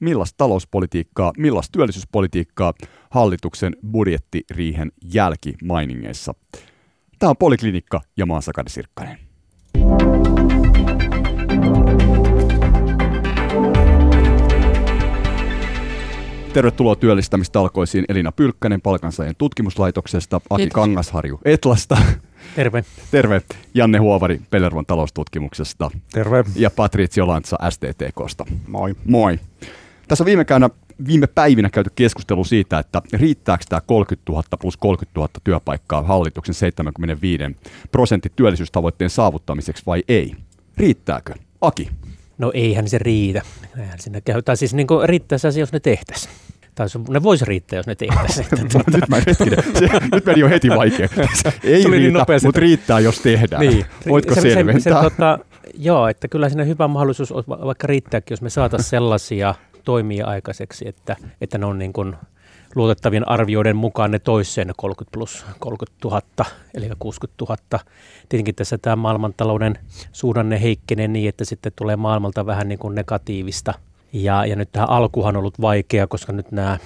millaista talouspolitiikkaa, millaista työllisyyspolitiikkaa hallituksen budjettiriihen jälkimainingeissa. Tämä on Poliklinikka ja mä oon Sakari Sirkkainen. Tervetuloa työllistämistalkoisiin Elina Pylkkänen Palkansaajien tutkimuslaitoksesta, Aki Kangasharju Etlasta. Terve. Terve. Janne Huovari Pellervon taloustutkimuksesta. Terve. Ja Patrizio Laina STTKsta. Moi. Moi. Tässä on viime päivinä käyty keskustelu siitä, että riittääkö tämä 30 000 plus 30 000 työpaikkaa hallituksen 75% työllisyystavoitteen saavuttamiseksi vai ei? Riittääkö? Aki? No eihän se riitä. Tai siis niin kuin riittäisi asia, jos ne tehtäisiin. Tai ne voisi riittää, jos ne tehtäisiin. Nyt meni jo heti vaikea. Ei riitä, mutta riittää, jos tehdään. Niin. Voitko selventää? Joo, että kyllä siinä hyvä mahdollisuus on, vaikka riittääkin, jos me saataisiin sellaisia toimia aikaiseksi, että ne on niin kuin luotettavien arvioiden mukaan ne toiseen 30 plus 30 000, eli 60 000. Tietenkin tässä tämä maailmantalouden suhdanne heikkenee niin, että sitten tulee maailmalta vähän niin kuin negatiivista. Ja nyt tähän alkuhan on ollut vaikea, koska nyt nämä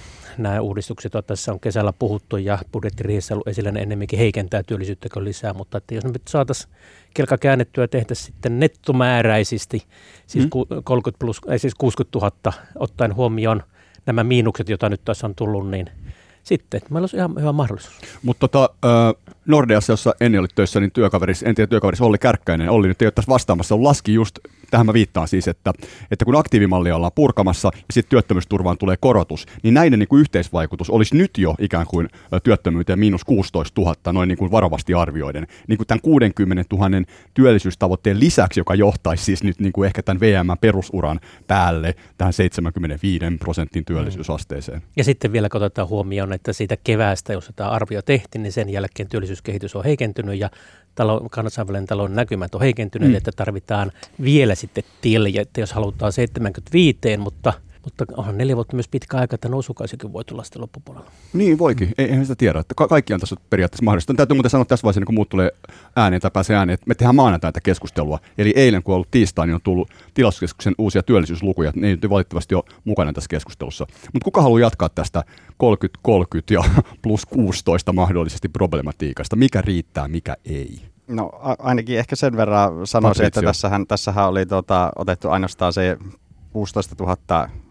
uudistukset, joita tässä on kesällä puhuttu ja budjettiriihessä ollut esillä, ne ennemminkin heikentää työllisyyttä kuin lisää, mutta että jos me nyt saataisiin kelka käännettyä ja tehtäisiin sitten nettomääräisesti, siis 60 000, ottaen huomioon nämä miinukset, joita nyt tässä on tullut, niin sitten meillä olisi ihan hyvä mahdollisuus. Mutta Nordeassa, jossa ennen oli töissä, niin entinen työkaverissa Olli Kärkkäinen, Olli nyt ei ole tässä vastaamassa, on laski just, tähän mä viittaan siis, että kun aktiivimallia ollaan purkamassa ja sitten työttömyysturvaan tulee korotus, niin näiden niin kuin yhteisvaikutus olisi nyt jo ikään kuin työttömyyteen miinus 16 000, noin niin kuin varovasti arvioiden. Niin kuin tämän 60 000 työllisyystavoitteen lisäksi, joka johtaisi siis nyt niin kuin ehkä tämän VM:n perusuran päälle tähän 75% työllisyysasteeseen. Ja sitten vielä otetaan huomioon, että siitä keväästä, jos tämä arvio tehtiin, niin sen jälkeen työllisyyskehitys on heikentynyt ja kansainvälinen talouden näkymät on heikentynyt, että tarvitaan vielä sitten tilje, että jos halutaan 75, mutta onhan 4 vuotta myös pitkä aika, että nousukausikin voi tulla sitten loppupuolella. Niin voikin, eihän sitä tiedä, että kaikki on tässä periaatteessa mahdollista. Täytyy muuten sanoa tässä vaiheessa, kun muut tulee ääneen tai pääsee ääneen, että me tehdään maanantaina tätä keskustelua. Eli eilen, kun on ollut tiistai, niin on tullut Tilastokeskuksen uusia työllisyyslukuja. Ne ei nyt valitettavasti ole mukana tässä keskustelussa. Mutta kuka haluaa jatkaa tästä 30 ja plus 16 mahdollisesti problematiikasta? Mikä riittää, mikä ei? No ainakin ehkä sen verran sanoisin, että tässähän oli otettu ainoastaan se 16 000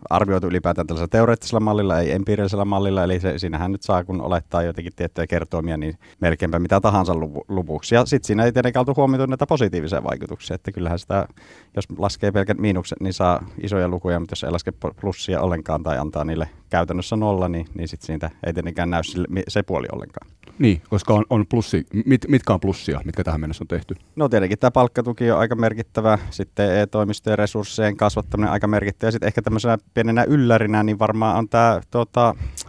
arvioitu ylipäätään tällaisella teoreettisella mallilla, ei empiirisellä mallilla, eli siinähän nyt saa, kun olettaa jotenkin tiettyjä kertoimia, niin melkeinpä mitä tahansa luvuksi. Ja sitten siinä ei tietenkään oltu huomioitu näitä positiivisia vaikutuksia, että kyllähän sitä, jos laskee pelkät miinukset, niin saa isoja lukuja, mutta jos ei laske plussia ollenkaan tai antaa niille käytännössä nolla, niin sitten siitä ei tietenkään näy se puoli ollenkaan. Niin, koska on plussi. Mitkä on plussia, mitkä tähän mennessä on tehty? No tietenkin tämä palkkatuki on aika merkittävä, sitten e-toimistojen resurssien kasvattaminen aika merkittävä, ja sitten ehkä tämmöisenä pienenä yllärinä, niin varmaan on tämä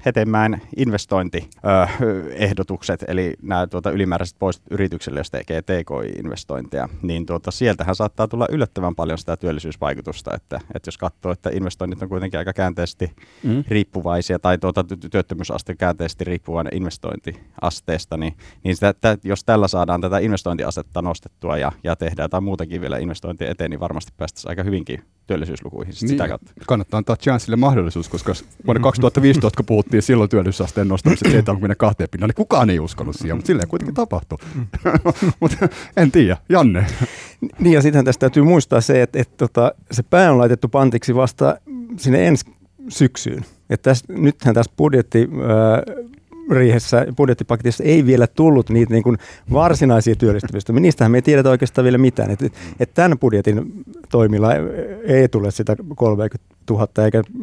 Hetemään investointiehdotukset, eli nämä ylimääräiset poistot yritykselle, jos tekee TKI-investointeja, niin sieltähän saattaa tulla yllättävän paljon sitä työllisyysvaikutusta, että jos katsoo, että investoinnit on kuitenkin aika käänteisesti riippuvaisia, tai työttömyysaste käänteisesti riippuvainen investointiasteesta, niin sitä, jos tällä saadaan tätä investointiastetta nostettua ja tehdään jotain muutakin vielä investointia eteen, niin varmasti päästäisiin aika hyvinkin työllisyyslukuihin sitä kautta. Kannattaa antaa chanceille mahdollisuus, koska vuonna 2015, kun puhuttiin silloin työllisyysasteen nostamisesta 72%, niin kukaan ei uskonut siihen, mutta silleen kuitenkin tapahtui. Mutta en tiedä. Janne. Niin ja sittenhän tästä täytyy muistaa se, että se pää on laitettu pantiksi vasta sinne ensi syksyyn. Että nythän tässä budjettipaketissa ei vielä tullut niitä niin kuin varsinaisia työllistämistä. Niistähän me ei tiedetä oikeastaan vielä mitään. Että tämän budjetin toimilla ei tule sitä 30 000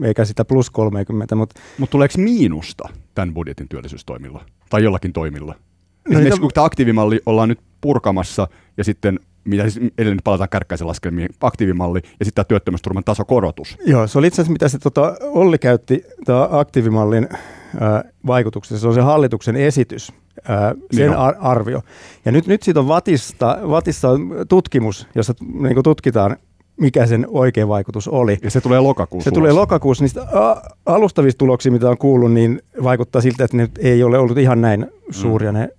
eikä sitä plus 30. Mutta tuleeko miinusta tämän budjetin työllisyystoimilla tai jollakin toimilla? No esimerkiksi kun tämä aktiivimalli ollaan nyt purkamassa ja sitten mitä siis edelleen palataan Kärkkäisen laskelmiin, aktiivimalli ja sitten tämä työttömyysturvan tasokorotus. Joo, se oli itse asiassa mitä se Olli käytti tämä aktiivimallin vaikutuksessa. Se on se hallituksen esitys, sen arvio. Ja nyt siitä on VATTissa on tutkimus, jossa niin tutkitaan, mikä sen oikea vaikutus oli. Ja se tulee lokakuussa. Niistä alustavista tuloksia, mitä on kuullut, niin vaikuttaa siltä, että ne ei ole ollut ihan näin suuria ne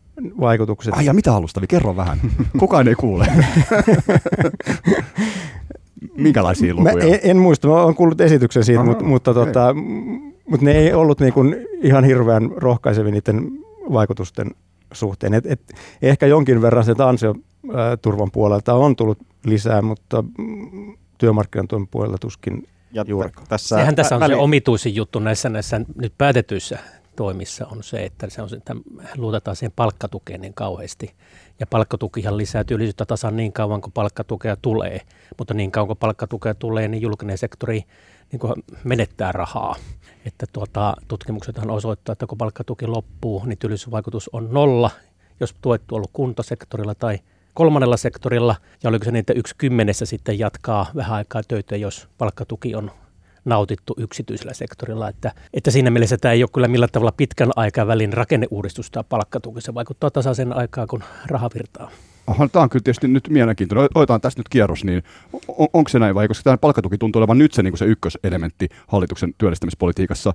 vaikutukset. Ja mitä alustavi? Kerro vähän. Kukaan ei kuule. Minkälaisia lukuja? En muista, olen kuullut esityksen siitä, mutta ne ei ollut niin kuin ihan hirveän rohkaisevia niiden vaikutusten suhteen. Et ehkä jonkin verran se ansioturvan puolelta on tullut lisää, mutta työmarkkinatuen puolella tuskin juurikaan. Sehän tässä on se omituisin juttu näissä nyt päätetyissä toimissa on se, että luotetaan siihen palkkatukeen niin kauheasti. Ja palkkatukihan lisää työllisyyttä tasan niin kauan, kun palkkatukea tulee. Mutta niin kauan, kun palkkatukea tulee, niin julkinen sektori niin kuin menettää rahaa. Että tutkimuksethan osoittaa, että kun palkkatuki loppuu, niin työllisyysvaikutus on 0, jos tuettu on ollut kuntasektorilla tai kolmannella sektorilla. Ja oliko se niitä 1/10 sitten jatkaa vähän aikaa töitä, jos palkkatuki on nautittu yksityisellä sektorilla, että siinä mielessä tämä ei ole kyllä millään tavalla pitkän aikavälin rakenneuudistus tai palkkatuki. Se vaikuttaa tasaisen aikaa, kun raha virtaa. Tämä on kyllä tietysti nyt mielenkiintoinen. Otetaan tässä nyt kierros, niin onko se näin vai? Koska tämä palkkatuki tuntuu olevan nyt se, niin kuin se ykköselementti hallituksen työllistämispolitiikassa.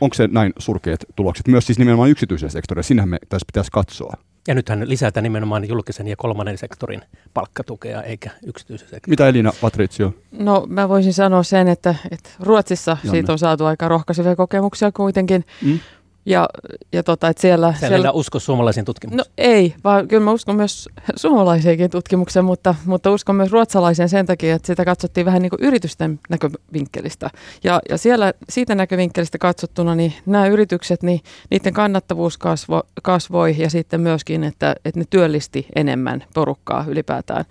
Onko se näin surkeat tulokset? Myös siis nimenomaan yksityisellä sektorilla. Sinähän me tässä pitäisi katsoa. Ja nythän lisätään nimenomaan julkisen ja kolmannen sektorin palkkatukea eikä yksityisen sektorin. Mitä Elina, Patrizio? No mä voisin sanoa sen, että Ruotsissa Janne. Siitä on saatu aika rohkaisevia kokemuksia kuitenkin. Ja että siellä usko suomalaisiin tutkimuksiin? No ei, vaan kyllä mä uskon myös suomalaisiinkin tutkimukseen, mutta uskon myös ruotsalaiseen sen takia, että sitä katsottiin vähän niin kuin yritysten näkövinkkelistä. Ja siellä siitä näkövinkkelistä katsottuna, niin nämä yritykset, niin niiden kannattavuus kasvoi ja sitten myöskin, että ne työllisti enemmän porukkaa ylipäätään.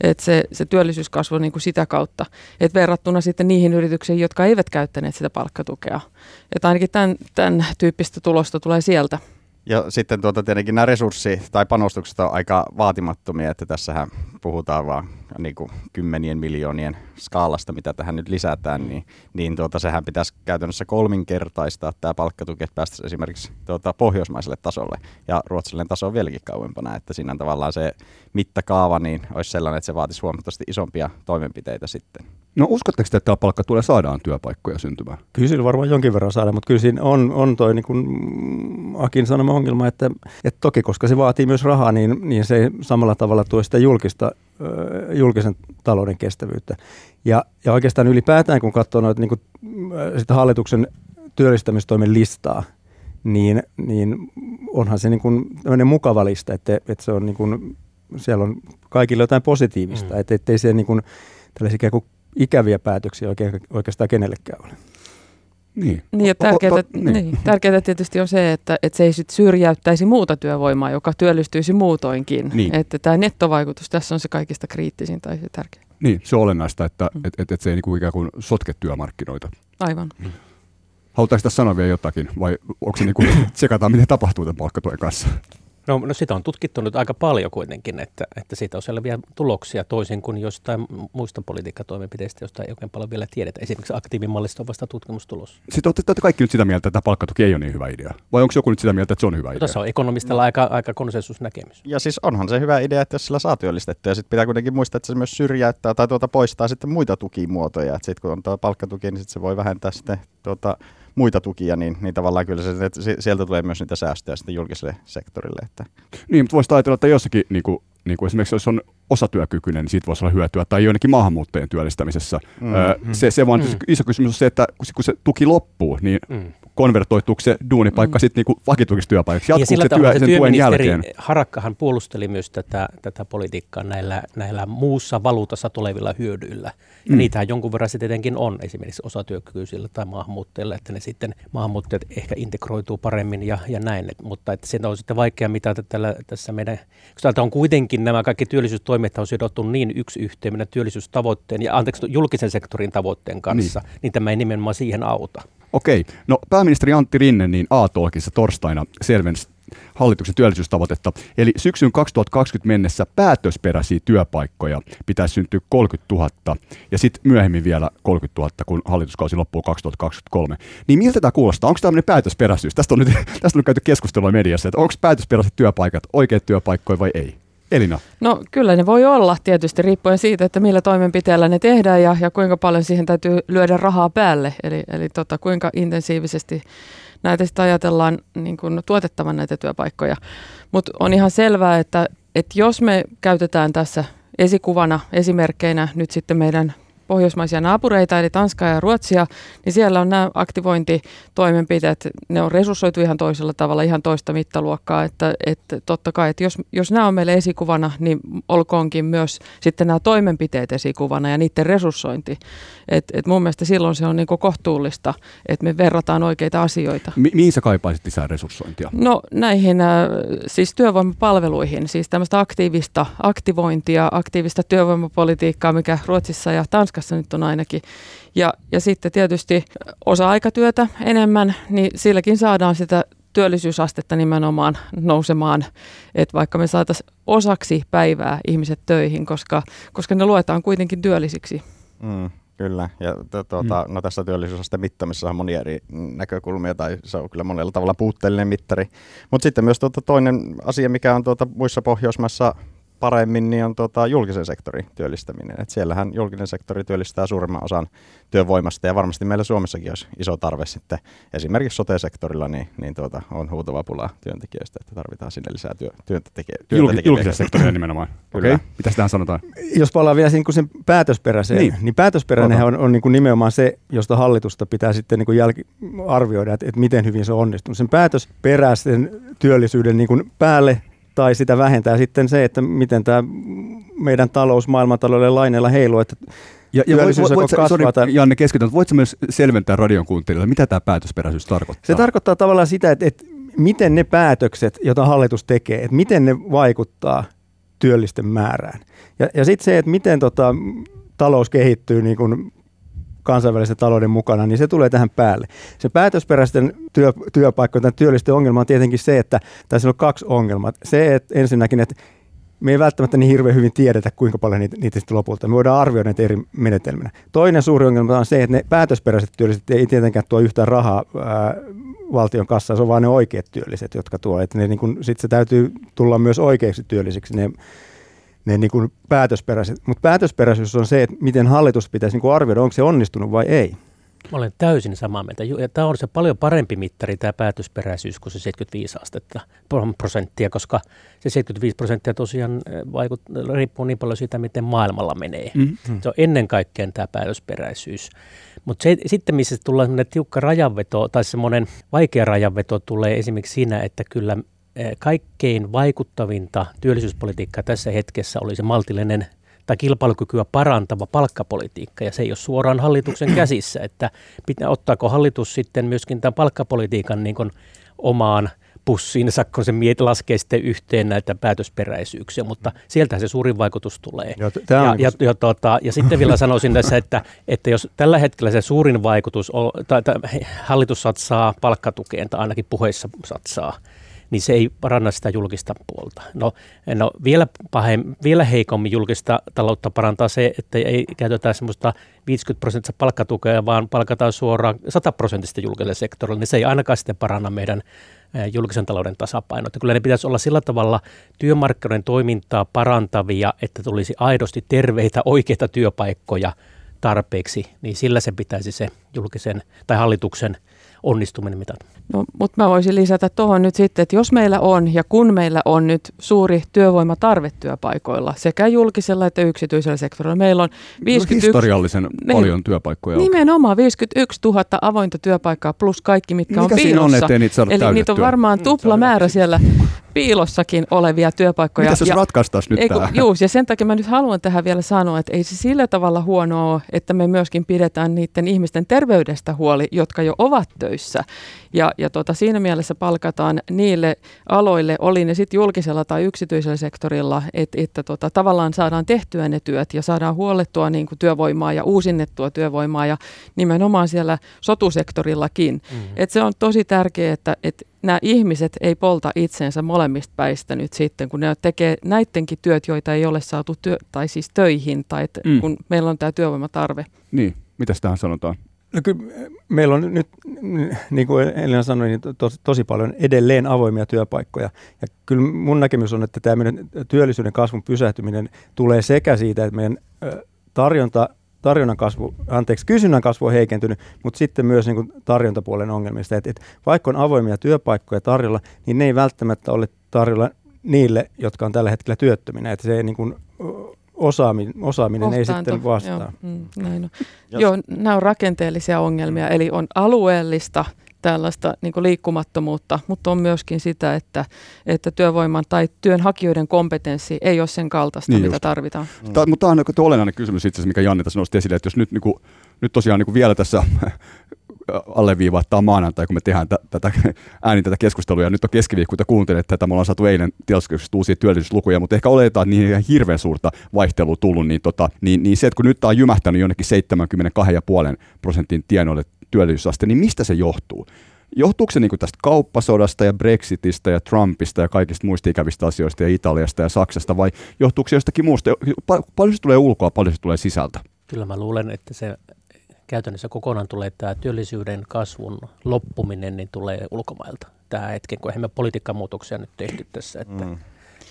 Että se työllisyys kasvoi niin kuin sitä kautta, että verrattuna sitten niihin yrityksiin, jotka eivät käyttäneet sitä palkkatukea. Että ainakin tämän tyyppistä tulosta tulee sieltä. Ja sitten tietenkin nämä resurssit tai panostukset on aika vaatimattomia, että tässähän puhutaan vaan niin kuin kymmenien miljoonien skaalasta, mitä tähän nyt lisätään, niin sehän pitäisi käytännössä kolminkertaistaa tämä palkkatuki, että päästäisiin esimerkiksi pohjoismaiselle tasolle, ja ruotsalainen taso on vieläkin kauempana, että siinä tavallaan se mittakaava niin olisi sellainen, että se vaatisi huomattavasti isompia toimenpiteitä sitten. No uskotteko te, että tämä palkka tulee saadaan työpaikkoja syntymään? Kyllä sillä varmaan jonkin verran saadaan, mutta kyllä siinä on toi niin kuin Akin sanoma ongelma, että toki koska se vaatii myös rahaa, niin se ei samalla tavalla tuo sitä julkisen talouden kestävyyttä. Ja oikeastaan ylipäätään kun katsoo noita niin kuin sitä hallituksen työllistämistoimen listaa, niin onhan se niin kuin tämmöinen mukava lista, että se on niin kuin, siellä on kaikille jotain positiivista, ettei se niin kuin tällaisia ikään kuin ikäviä päätöksiä oikeastaan kenellekään ole. Niin, ja tärkeää tietysti on se, että se ei sit syrjäyttäisi muuta työvoimaa, joka työllistyisi muutoinkin. Niin. Että tämä nettovaikutus tässä on se kaikista kriittisin tai se tärkeä. Niin, se on olennaista, että se ei ikään kuin sotke työmarkkinoita. Aivan. Halutaanko tässä sanoa vielä jotakin vai onko se tsekataan, miten tapahtuu tämän palkkatuen kanssa? No sitä on tutkittu nyt aika paljon kuitenkin, että siitä on selviä tuloksia toisin kuin jostain muista politiikkatoimenpiteistä, josta ei oikein paljon vielä tiedetä. Esimerkiksi aktiivimallista on vasta tutkimustulos. Sitten olette kaikki nyt sitä mieltä, että palkkatuki ei ole niin hyvä idea. Vai onko joku nyt sitä mieltä, että se on hyvä idea? Tässä on ekonomistilla aika konsensusnäkemys. Ja siis onhan se hyvä idea, että jos sillä saa työllistettyä. Ja sitten pitää kuitenkin muistaa, että se myös syrjäyttää tai poistaa sitten muita tukimuotoja. Sitten kun on tuo palkkatuki, niin sitten se voi vähentää sitten muita tukia, niin tavallaan kyllä se, sieltä tulee myös niitä säästöjä sitten julkiselle sektorille. Että. Niin, mutta voisi ajatella, että jossakin, niin kuin esimerkiksi jos on osatyökykyinen, niin siitä voisi olla hyötyä, tai jonnekin maahanmuuttajien työllistämisessä. Se vaan iso kysymys on se, että kun se tuki loppuu, niin konvertoituuko se duunipaikka sitten niin kuin vakituiseksi työpaikaksi? Jatkuuko se työ sen tuen jälkeen? Harakkahan puolusteli myös tätä politiikkaa näillä muussa valuutassa tulevilla hyödyillä. Ja niitähän jonkun verran se tietenkin on, esimerkiksi osatyökykyisillä tai maahanmuuttajilla, että ne sitten maahanmuuttajat ehkä integroituu paremmin ja näin. Mutta että se on sitten vaikea mitata tässä meidän, koska täältä on kuitenkin nämä kaikki työllisyystoimet on sidottu niin yksi yhteen työllisyystavoitteen ja julkisen sektorin tavoitteen kanssa, niin tämä ei nimenomaan siihen auta. Okei. No pääministeri Antti Rinne niin A-talkissa torstaina selvensi hallituksen työllisyystavoitetta. Eli syksyn 2020 mennessä päätösperäisiä työpaikkoja pitäisi syntyä 30 000 ja sitten myöhemmin vielä 30 000, kun hallituskausi loppuu 2023. Niin miltä tämä kuulostaa? Onko tämmöinen päätösperäisyys? Tästä on nyt käyty keskustelua mediassa, että onko päätösperäiset työpaikat oikeat työpaikkoja vai ei? Elina. No kyllä ne voi olla tietysti riippuen siitä, että millä toimenpiteellä ne tehdään ja kuinka paljon siihen täytyy lyödä rahaa päälle. Eli kuinka intensiivisesti näitä sitten ajatellaan niin kuin tuotettavan näitä työpaikkoja. Mutta on ihan selvää, että jos me käytetään tässä esikuvana, esimerkkeinä nyt sitten meidän pohjoismaisia naapureita, eli Tanskaa ja Ruotsia, niin siellä on nämä aktivointitoimenpiteet, ne on resurssoitu ihan toisella tavalla, ihan toista mittaluokkaa, että totta kai, että jos nämä on meille esikuvana, niin olkoonkin myös sitten nämä toimenpiteet esikuvana ja niiden resurssointi. Et mun mielestä silloin se on niin kuin kohtuullista, että me verrataan oikeita asioita. Mihin sä kaipaisit lisää resurssointia? No näihin siis työvoimapalveluihin, siis tämmöistä aktiivista aktivointia, aktiivista työvoimapolitiikkaa, mikä Ruotsissa ja Tanskassa nyt on ainakin. Ja sitten tietysti osa-aikatyötä enemmän, niin silläkin saadaan sitä työllisyysastetta nimenomaan nousemaan, että vaikka me saataisiin osaksi päivää ihmiset töihin, koska ne luetaan kuitenkin työllisiksi. Kyllä, ja no tässä työllisyysasteen mittaamisessa on monia eri näkökulmia, tai se on kyllä monella tavalla puutteellinen mittari. Mutta sitten myös toinen asia, mikä on muissa Pohjoismaissa paremmin, niin on julkisen sektorin työllistäminen. Et siellähän julkinen sektori työllistää suurimman osan työvoimasta, ja varmasti meillä Suomessakin olisi iso tarve sitten esimerkiksi sote-sektorilla, niin on huutava pula työntekijöistä, että tarvitaan sinne lisää työntekijöitä. Julkisen sektorin nimenomaan. Kyllä. Okay. Mitä sitä sanotaan? Jos palaan vielä sen päätösperäiseen, niin päätösperäinenhän on niin kuin nimenomaan se, josta hallitusta pitää sitten niin kuin arvioida, että miten hyvin se on onnistunut. Sen päätösperäisen työllisyyden niin kuin päälle tai sitä vähentää sitten se, että miten tämä meidän talous maailmantalouden laineella heiluu, että työllisyys alkoi kasvaa. Sori, Janne, keskityn, mutta voitko myös selventää radion kuuntelijoille, mitä tämä päätösperäisyys tarkoittaa? Se tarkoittaa tavallaan sitä, että miten ne päätökset, joita hallitus tekee, että miten ne vaikuttaa työllisten määrään. Ja sitten se, että miten talous kehittyy niin kuin kansainvälisen talouden mukana, niin se tulee tähän päälle. Se päätösperäisten työpaikkojen työllisten ongelma on tietenkin se, että tässä on kaksi ongelmaa. Se, että ensinnäkin, että me ei välttämättä niin hirveän hyvin tiedetä, kuinka paljon niitä sitten lopulta. Me voidaan arvioida niitä eri menetelminä. Toinen suuri ongelma on se, että ne päätösperäiset työlliset ei tietenkään tuo yhtään rahaa valtion kassaan, se on vaan ne oikeat työlliset, jotka tuo. Että ne, niin kun, sit se täytyy tulla myös oikeiksi työllisiksi, ne niin kuin päätösperäiset. Mutta päätösperäisyys on se, että miten hallitus pitäisi niin kuin arvioida, onko se onnistunut vai ei. Mä olen täysin samaa mieltä. Ja tämä on se paljon parempi mittari, tämä päätösperäisyys, kuin se 75%, koska se 75% tosiaan riippuu niin paljon siitä, miten maailmalla menee. Mm-hmm. Se on ennen kaikkea tämä päätösperäisyys. Mutta sitten, missä tulee semmoinen tiukka rajanveto, tai semmoinen vaikea rajanveto tulee esimerkiksi siinä, että kyllä kaikkein vaikuttavinta työllisyyspolitiikkaa tässä hetkessä oli se maltillinen tai kilpailukykyä parantava palkkapolitiikka, ja se ei ole suoraan hallituksen käsissä, että ottaako hallitus sitten myöskin tämän palkkapolitiikan niin kuin omaan pussiinsa, kun se laskee sitten yhteen näitä päätösperäisyyksiä, mutta sieltähän se suurin vaikutus tulee. Ja sitten vielä sanoisin tässä, että jos tällä hetkellä se suurin vaikutus, hallitus satsaa palkkatukeen, tai ainakin puheissa satsaa, niin se ei paranna sitä julkista puolta. No vielä heikommin julkista taloutta parantaa se, että ei käytetä semmoista 50% palkkatukea, vaan palkataan suoraan 100% julkiselle sektorille, niin se ei ainakaan sitten paranna meidän julkisen talouden tasapainoa. Kyllä ne pitäisi olla sillä tavalla työmarkkinoiden toimintaa parantavia, että tulisi aidosti terveitä, oikeita työpaikkoja tarpeeksi, niin sillä se pitäisi se julkisen tai hallituksen onnistuminen mitata. No, mutta mä voisin lisätä tuohon nyt sitten, että jos meillä on ja kun meillä on nyt suuri työvoimatarve työpaikoilla, sekä julkisella että yksityisellä sektorilla, meillä on historiallisen paljon työpaikkoja. Nimenomaan 51 000 avointa työpaikkaa plus kaikki, mitkä on piilossa. On, eli niitä on varmaan tupla määrä siellä piilossakin olevia työpaikkoja. Mitäs jos ratkaistaisi nyt tämä? Ja sen takia mä nyt haluan tähän vielä sanoa, että ei se sillä tavalla huonoa ole, että me myöskin pidetään niiden ihmisten terveydestä huoli, jotka jo ovat töissä. Ja siinä mielessä palkataan niille aloille, oli ne sitten julkisella tai yksityisellä sektorilla, että tavallaan saadaan tehtyä ne työt ja saadaan huolettua niin kuin työvoimaa ja uusinnettua työvoimaa ja nimenomaan siellä sotusektorillakin. Mm-hmm. Et se on tosi tärkeää, että nämä ihmiset ei polta itseensä molemmista päistä nyt sitten, kun ne tekee näidenkin työt, joita ei ole saatu töihin, tai kun meillä on tämä työvoimatarve. Niin, mitäs tähän sanotaan? No kyllä meillä on nyt, niin kuin Elina sanoi, niin tosi paljon edelleen avoimia työpaikkoja. Ja kyllä mun näkemys on, että tämä meidän työllisyyden kasvun pysähtyminen tulee sekä siitä, että meidän kysynnän kasvu on heikentynyt, mutta sitten myös niin kuin tarjontapuolen ongelmista. Että vaikka on avoimia työpaikkoja tarjolla, niin ne ei välttämättä ole tarjolla niille, jotka on tällä hetkellä työttöminä. Että se ei niin kuin osaaminen kohtaanto, ei sitten vastaa. Näin on. Joo, nämä on rakenteellisia ongelmia, eli on alueellista tällaista niin kuin liikkumattomuutta, mutta on myöskin sitä, että työvoiman tai työnhakijoiden kompetenssi ei ole sen kaltaista, niin mitä tarvitaan. Mutta tämä on olennainen kysymys itse asiassa, mikä Janne tässä nosti esille, että jos nyt tosiaan vielä tässä alleviivaattaa maanantai, kun me tehdään tätä keskustelua, ja nyt on keskiviikko, kun kuuntelet tätä, me ollaan saatu eilen Tilastokeskuksesta uusia työllisyyslukuja, mutta ehkä oletetaan, että niihin ihan hirveän suurta vaihtelua tullut, niin se, että kun nyt tämä on jymähtänyt jonnekin 72,5% tienoille työllisyysaste, niin mistä se johtuu? Johtuuko se tästä kauppasodasta ja Brexitistä ja Trumpista ja kaikista muista ikävistä asioista ja Italiasta ja Saksasta, vai johtuuko se jostakin muusta? Paljon se tulee ulkoa, paljon se tulee sisältä? Kyllä mä luulen, että se käytännössä kokonaan tulee tämä työllisyyden kasvun loppuminen, niin tulee ulkomailta tämä hetken, kun eihän me politiikkamuutoksia nyt tehty tässä, että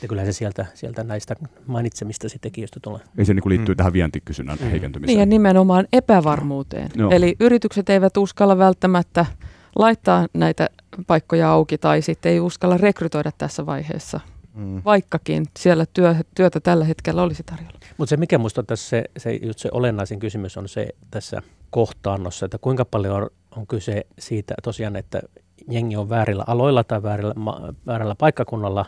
ja kyllähän se sieltä näistä mainitsemista tekijöistä tulee. Ei se liittyy tähän vientikysynnän heikentymiseen. Niin ja nimenomaan epävarmuuteen. No. Eli yritykset eivät uskalla välttämättä laittaa näitä paikkoja auki tai sitten ei uskalla rekrytoida tässä vaiheessa, vaikkakin siellä työtä tällä hetkellä olisi tarjolla. Mutta se mikä minusta tässä se olennaisin kysymys on se tässä kohtaannossa, että kuinka paljon on kyse siitä tosiaan, että jengi on väärillä aloilla tai väärällä paikkakunnalla,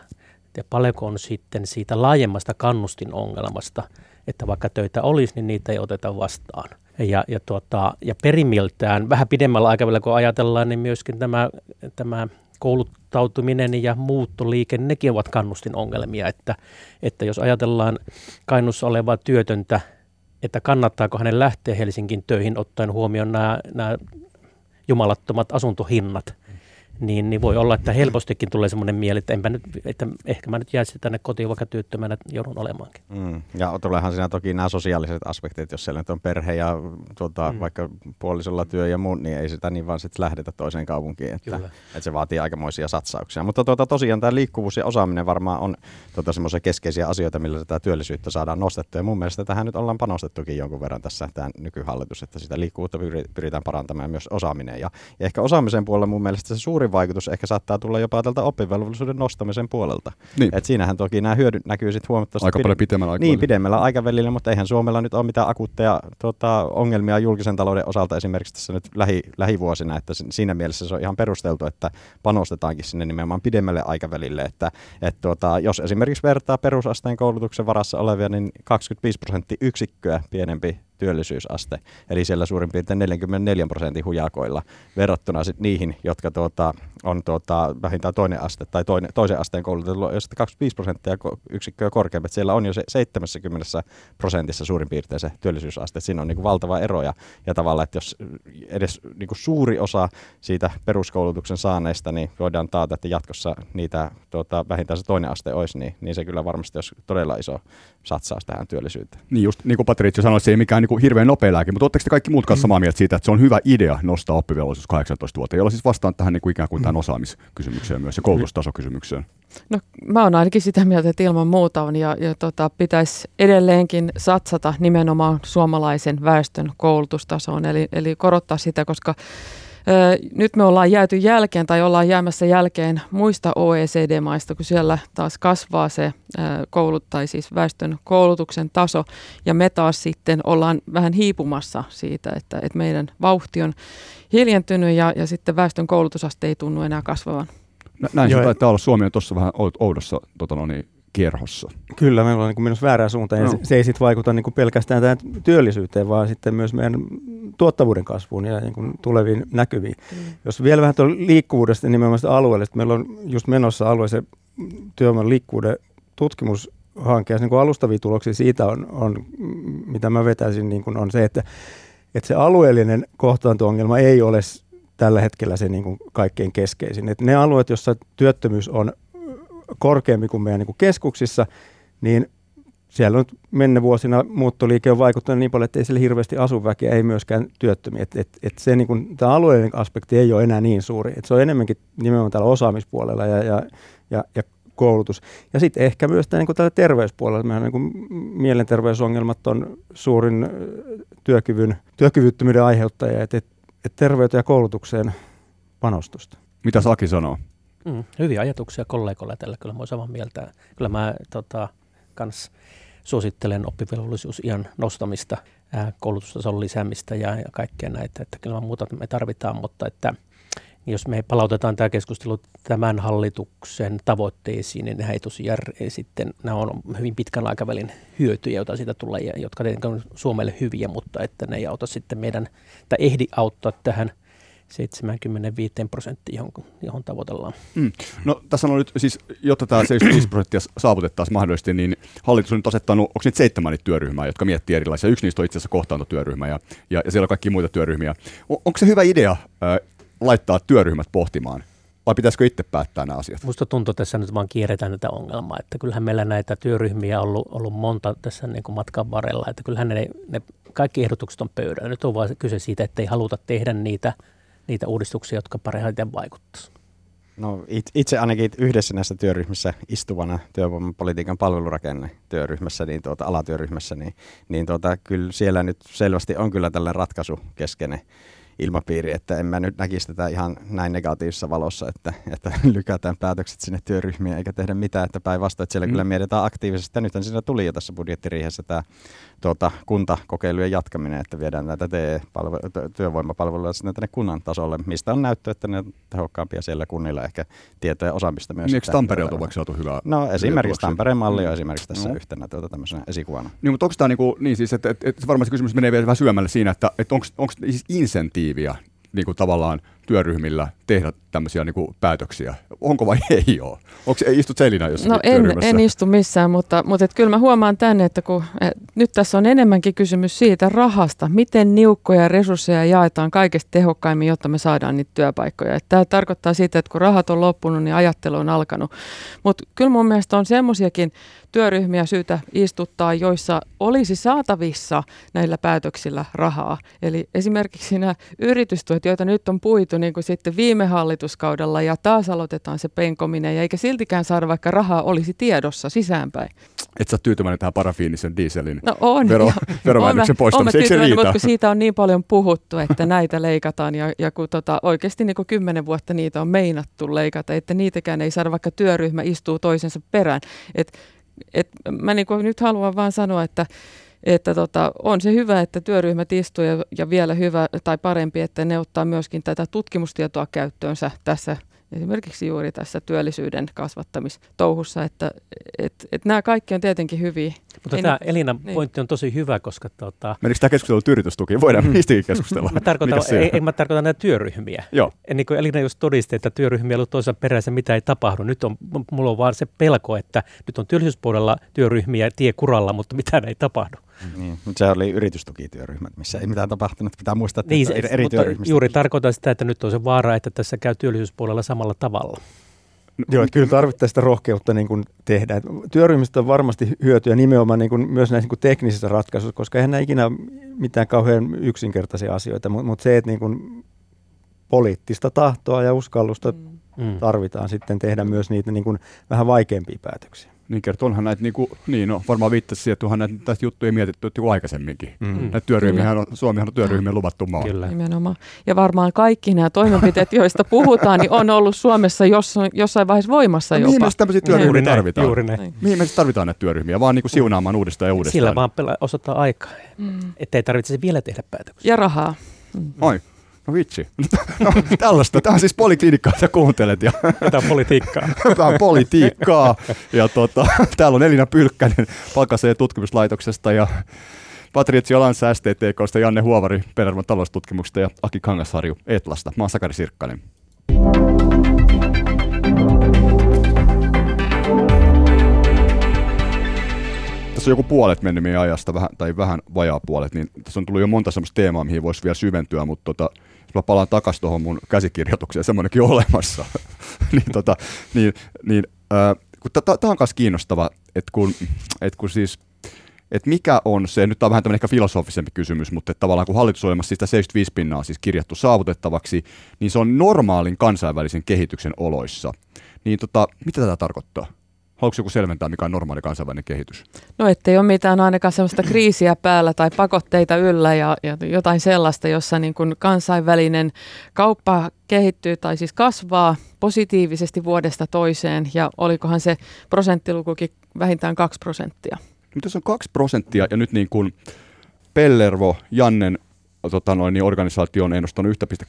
ja paljonko on sitten siitä laajemmasta kannustinongelmasta, että vaikka töitä olisi, niin niitä ei oteta vastaan. Ja perimiltään, vähän pidemmällä aikavälillä kun ajatellaan, niin myöskin tämä kouluttautuminen ja muuttoliike, nekin ovat kannustinongelmia. Että jos ajatellaan Kainuussa olevaa työtöntä, että kannattaako hänen lähteä Helsingin töihin ottaen huomioon nämä jumalattomat asuntohinnat, niin voi olla, että helpostikin tulee semmoinen mieli, että ehkä mä nyt jäisin tänne kotiin, vaikka työttömänä joudun olemaankin. Ja tuleehan siinä toki nämä sosiaaliset aspektit, jos siellä nyt on perhe ja vaikka puolisolla työ ja muu, niin ei sitä niin vaan sitten lähdetä toiseen kaupunkiin, että se vaatii aikamoisia satsauksia. Mutta tosiaan tämä liikkuvuus ja osaaminen varmaan on semmoisia keskeisiä asioita, millä tätä työllisyyttä saadaan nostettua. Ja mun mielestä tähän nyt ollaan panostettukin jonkun verran tässä tämä nykyhallitus, että sitä liikkuvuutta pyritään parantamaan myös osaaminen. Ja ehkä osaamisen puolella mun mielestä se suuri vaikutus ehkä saattaa tulla jopa tältä oppivelvollisuuden nostamisen puolelta. Niin. Et siinähän toki nämä hyödyt näkyy sitten huomattavasti aika paljon pidemmällä aikavälillä. Niin, pidemmällä aikavälillä, mutta eihän Suomella nyt ole mitään akuutteja ongelmia julkisen talouden osalta esimerkiksi tässä nyt lähivuosina, että siinä mielessä se on ihan perusteltu, että panostetaankin sinne nimenomaan pidemmälle aikavälille, että jos esimerkiksi vertaa perusasteen koulutuksen varassa olevia, niin 25% yksikköä pienempi työllisyysaste, eli siellä suurin piirtein 44% hujakoilla verrattuna sit niihin, jotka on vähintään toinen aste tai toisen asteen koulutetulla, josta 25% yksikköä korkeampi. Siellä on jo 70% suurin piirtein se työllisyysaste. Siinä on valtava ero ja tavallaan, että jos edes suuri osa siitä peruskoulutuksen saaneista, niin voidaan taata, että jatkossa niitä vähintään se toinen aste olisi, niin se kyllä varmasti olisi todella iso satsaus tähän työllisyyteen. Niin just niin kuin Patrizio sanoi, se ei mikään hirveän nopea lääke, mutta oletteko te kaikki muut kanssa samaa mieltä siitä, että se on hyvä idea nostaa oppivelvollisuus 18 vuotta, jolla siis vastaan tähän ikään kuin tämän osaamiskysymykseen myös ja koulutustasokysymykseen? No mä oon ainakin sitä mieltä, että ilman muuta on ja pitäisi edelleenkin satsata nimenomaan suomalaisen väestön koulutustasoon, eli korottaa sitä, koska nyt me ollaan jääty jälkeen tai ollaan jäämässä jälkeen muista OECD-maista, kun siellä taas kasvaa se väestön koulutuksen taso ja me taas sitten ollaan vähän hiipumassa siitä, että meidän vauhti on hiljentynyt ja sitten väestön koulutusaste ei tunnu enää kasvavan. Näin se taitaa olla. Suomi on tuossa vähän oudossa kierhossa. Kyllä, meillä on menossa väärään suuntaan. No. Se ei sitten vaikuta pelkästään tähän työllisyyteen, vaan sitten myös meidän tuottavuuden kasvuun ja tuleviin näkyviin. Jos vielä vähän tuolla liikkuvuudesta, nimenomaan alueellisesti, meillä on just menossa alueellisen työvoiman liikkuvuuden tutkimushanke, ja alustavia tuloksia siitä on mitä mä vetäisin, on se, että se alueellinen kohtaanto-ongelma ei ole tällä hetkellä se kaikkein keskeisin. Et ne alueet, joissa työttömyys on korkeampi kuin meidän keskuksissa, niin siellä on menne vuosina muuttoliike on vaikuttanut niin paljon, että ei siellä hirveästi asu väkeä, ei myöskään työttömiä. Tämä alueellinen aspekti ei ole enää niin suuri. Et se on enemmänkin nimenomaan täällä osaamispuolella ja koulutus. Ja sitten ehkä myös täällä terveyspuolella. Mehän mielenterveysongelmat on suurin työkyvyttömyyden aiheuttaja. Terveyteen ja koulutukseen panostusta. Mitä Saki sanoo? Hyviä ajatuksia kollegoilla tällä. Kyllä mä oon samaa mieltä. Kyllä mä kans suosittelen oppivelvollisuusiän nostamista, koulutustason lisäämistä ja kaikkea näitä. Että kyllä muuta me tarvitaan, mutta että jos me palautetaan tämä keskustelu tämän hallituksen tavoitteisiin, niin nehän ei tosiaan sitten, nämä on hyvin pitkän aikavälin hyötyjä, joita siitä tulee, ja jotka tietenkin on Suomelle hyviä, mutta että ne ei auta sitten meidän, tai ehdi auttaa tähän 75%, johon tavoitellaan. Mm. No tässä on nyt siis, jotta tämä 75% saavutettaisiin mahdollisesti, niin hallitus on nyt asettanut, onko niitä 7 työryhmää, jotka miettii erilaisia. Yksi niistä on itse asiassa kohtaantotyöryhmä ja siellä on kaikki muita työryhmiä. Onko se hyvä idea laittaa työryhmät pohtimaan? Vai pitäisikö itse päättää nämä asiat? Musta tuntuu, että tässä nyt vaan kierretään tätä ongelmaa. Että kyllähän meillä näitä työryhmiä on ollut monta tässä niin kuin matkan varrella. Että kyllähän ne kaikki ehdotukset on pöydällä. Nyt on vaan kyse siitä, että ei haluta tehdä niitä uudistuksia, jotka parhaiten vaikuttaisi. No, itse ainakin yhdessä näissä työryhmissä istuvana työvoimapolitiikan palvelurakennetyöryhmässä, niin alatyöryhmässä, niin kyllä siellä nyt selvästi on kyllä tällainen ratkaisukeskeinen ilmapiiri, että en mä nyt näkisi tätä ihan näin negatiivisessa valossa, että lykätään päätökset sinne työryhmiin eikä tehdä mitään, että päinvastoin, että siellä kyllä mietitään aktiivisesti. Ja nythän siinä tuli jo tässä budjettiriihessä tämä kuntakokeilujen jatkaminen, että viedään näitä työvoimapalveluja sinne tänne kunnan tasolle, mistä on näyttö, että ne on tehokkaampia siellä kunnilla ehkä tietoja ja osaamista myös. Eikö Tampereelta on vaikka saatu hyvää? No esimerkiksi Tampereen malli on esimerkiksi tässä yhtenä tämmöisenä esikuvana. Niin, mutta onko tämä varmasti kysymys menee vielä vähän syvemmälle siinä, että onko siis insentiivi niinku tavallaan työryhmillä tehdä tämmöisiä niinku päätöksiä. Onko vai ei ole? Istut Elina jossain työryhmässä? En istu missään, mutta kyllä mä huomaan tänne, että nyt tässä on enemmänkin kysymys siitä rahasta, miten niukkoja resursseja jaetaan kaikesta tehokkaimmin, jotta me saadaan niitä työpaikkoja. Tämä tarkoittaa sitä, että kun rahat on loppunut, niin ajattelu on alkanut. Mutta kyllä mun mielestä on semmoisiakin työryhmiä syytä istuttaa, joissa olisi saatavissa näillä päätöksillä rahaa. Eli esimerkiksi nämä yritystuet, joita nyt on puitu niin kuin sitten viime hallituskaudella ja taas aloitetaan se penkominen ja eikä siltikään saada, vaikka rahaa olisi tiedossa sisäänpäin. Et sä tyytyväinen tähän parafiinisen dieselin verovähennyksen poistamiseen, eikö se riitä? Mutta siitä on niin paljon puhuttu, että näitä leikataan ja kun oikeasti niin kuin 10 vuotta niitä on meinattu leikata, että niitäkään ei saada, vaikka työryhmä istuu toisensa perään. Mä niin kuin nyt haluan vaan sanoa, että on se hyvä, että työryhmät istuu ja vielä hyvä tai parempi, että ne ottaa myöskin tätä tutkimustietoa käyttöönsä tässä, esimerkiksi juuri tässä työllisyyden kasvattamistouhussa, että nämä kaikki on tietenkin hyviä. Mutta tämä Elinan pointti on tosi hyvä, koska... Menikö tämä keskustelu yritystukiin? Voidaan niistäkin keskustella. Mä tarkoitan näitä työryhmiä. Joo. Niin kuin Elina just todisti, että työryhmiä ei ollut toisaan perässä, mitä ei tapahdu. Nyt mulla on vaan se pelko, että nyt on työllisyyspuolella työryhmiä tiekuralla, mutta mitään ei tapahdu. Niin, se oli yritystukityöryhmät, missä ei mitään tapahtunut, pitää muistaa, että niin, eri työryhmistä. Juuri tarkoitan sitä, että nyt on se vaara, että tässä käy työllisyyspuolella samalla tavalla. Joo, kyllä tarvittaisiin sitä rohkeutta niin kuin tehdä. Työryhmistä on varmasti hyötyä nimenomaan niin kuin myös näissä niin kuin teknisissä ratkaisuissa, koska eihän nämä ikinä mitään kauhean yksinkertaisia asioita, mutta se, että niin kuin poliittista tahtoa ja uskallusta tarvitaan sitten tehdä myös niitä niin kuin vähän vaikeampia päätöksiä. Niin kertoo, onhan näitä, varmaan viittasi siihen, että onhan näitä juttuja mietitty aikaisemminkin. Näitä työryhmiä, Suomihan on työryhmien luvattu maa. Kyllä. Nimenomaan. Ja varmaan kaikki nämä toimenpiteet, joista puhutaan, niin on ollut Suomessa jossain vaiheessa voimassa jopa. Mihin me tämmöisiä työryhmiä tarvitaan? Mihin me tarvitaan näitä työryhmiä? Vaan niinku siunaamaan uudestaan ja uudestaan. Sillä vaan osoittaa aikaa, ettei tarvitsisi vielä tehdä päätöksiä. Ja rahaa. Oi. No vitsi. No, tällaista. Tämä on siis poliklinikkaa, jota kuuntelet. Tämä on politiikkaa. Tämä on politiikkaa. Ja täällä on Elina Pylkkänen Palkansaajien tutkimuslaitoksesta ja Patrizio Laina STTK:sta, Janne Huovari Pellervon taloustutkimuksesta ja Aki Kangasharju Etlasta. Mä oon Sakari Sirkkainen. Tässä on joku puolet mennyt meidän ajasta, vähän vajaa puolet, niin tässä on tullut jo monta semmoista teemaa, mihin voisi vielä syventyä, mutta jos palaan takaisin tuohon mun käsikirjoitukseen, semmoinenkin on olemassa. Tämä on myös kiinnostava, että mikä on se, nyt tämä on vähän tämmöinen ehkä filosofisempi kysymys, mutta tavallaan kun hallitusohjelmassa sitä 75% siis kirjattu saavutettavaksi, niin se on normaalin kansainvälisen kehityksen oloissa. Niin mitä tätä tarkoittaa? Haluatko joku selventää, mikä on normaali kansainvälinen kehitys? No ettei ole mitään ainakaan sellaista kriisiä päällä tai pakotteita yllä ja jotain sellaista, jossa niin kuin kansainvälinen kauppa kehittyy tai siis kasvaa positiivisesti vuodesta toiseen ja olikohan se prosenttilukukin vähintään 2%. Mutta se on 2% ja nyt niin kuin Pellervo, Jannen organisaatio on ennustanut 1,2%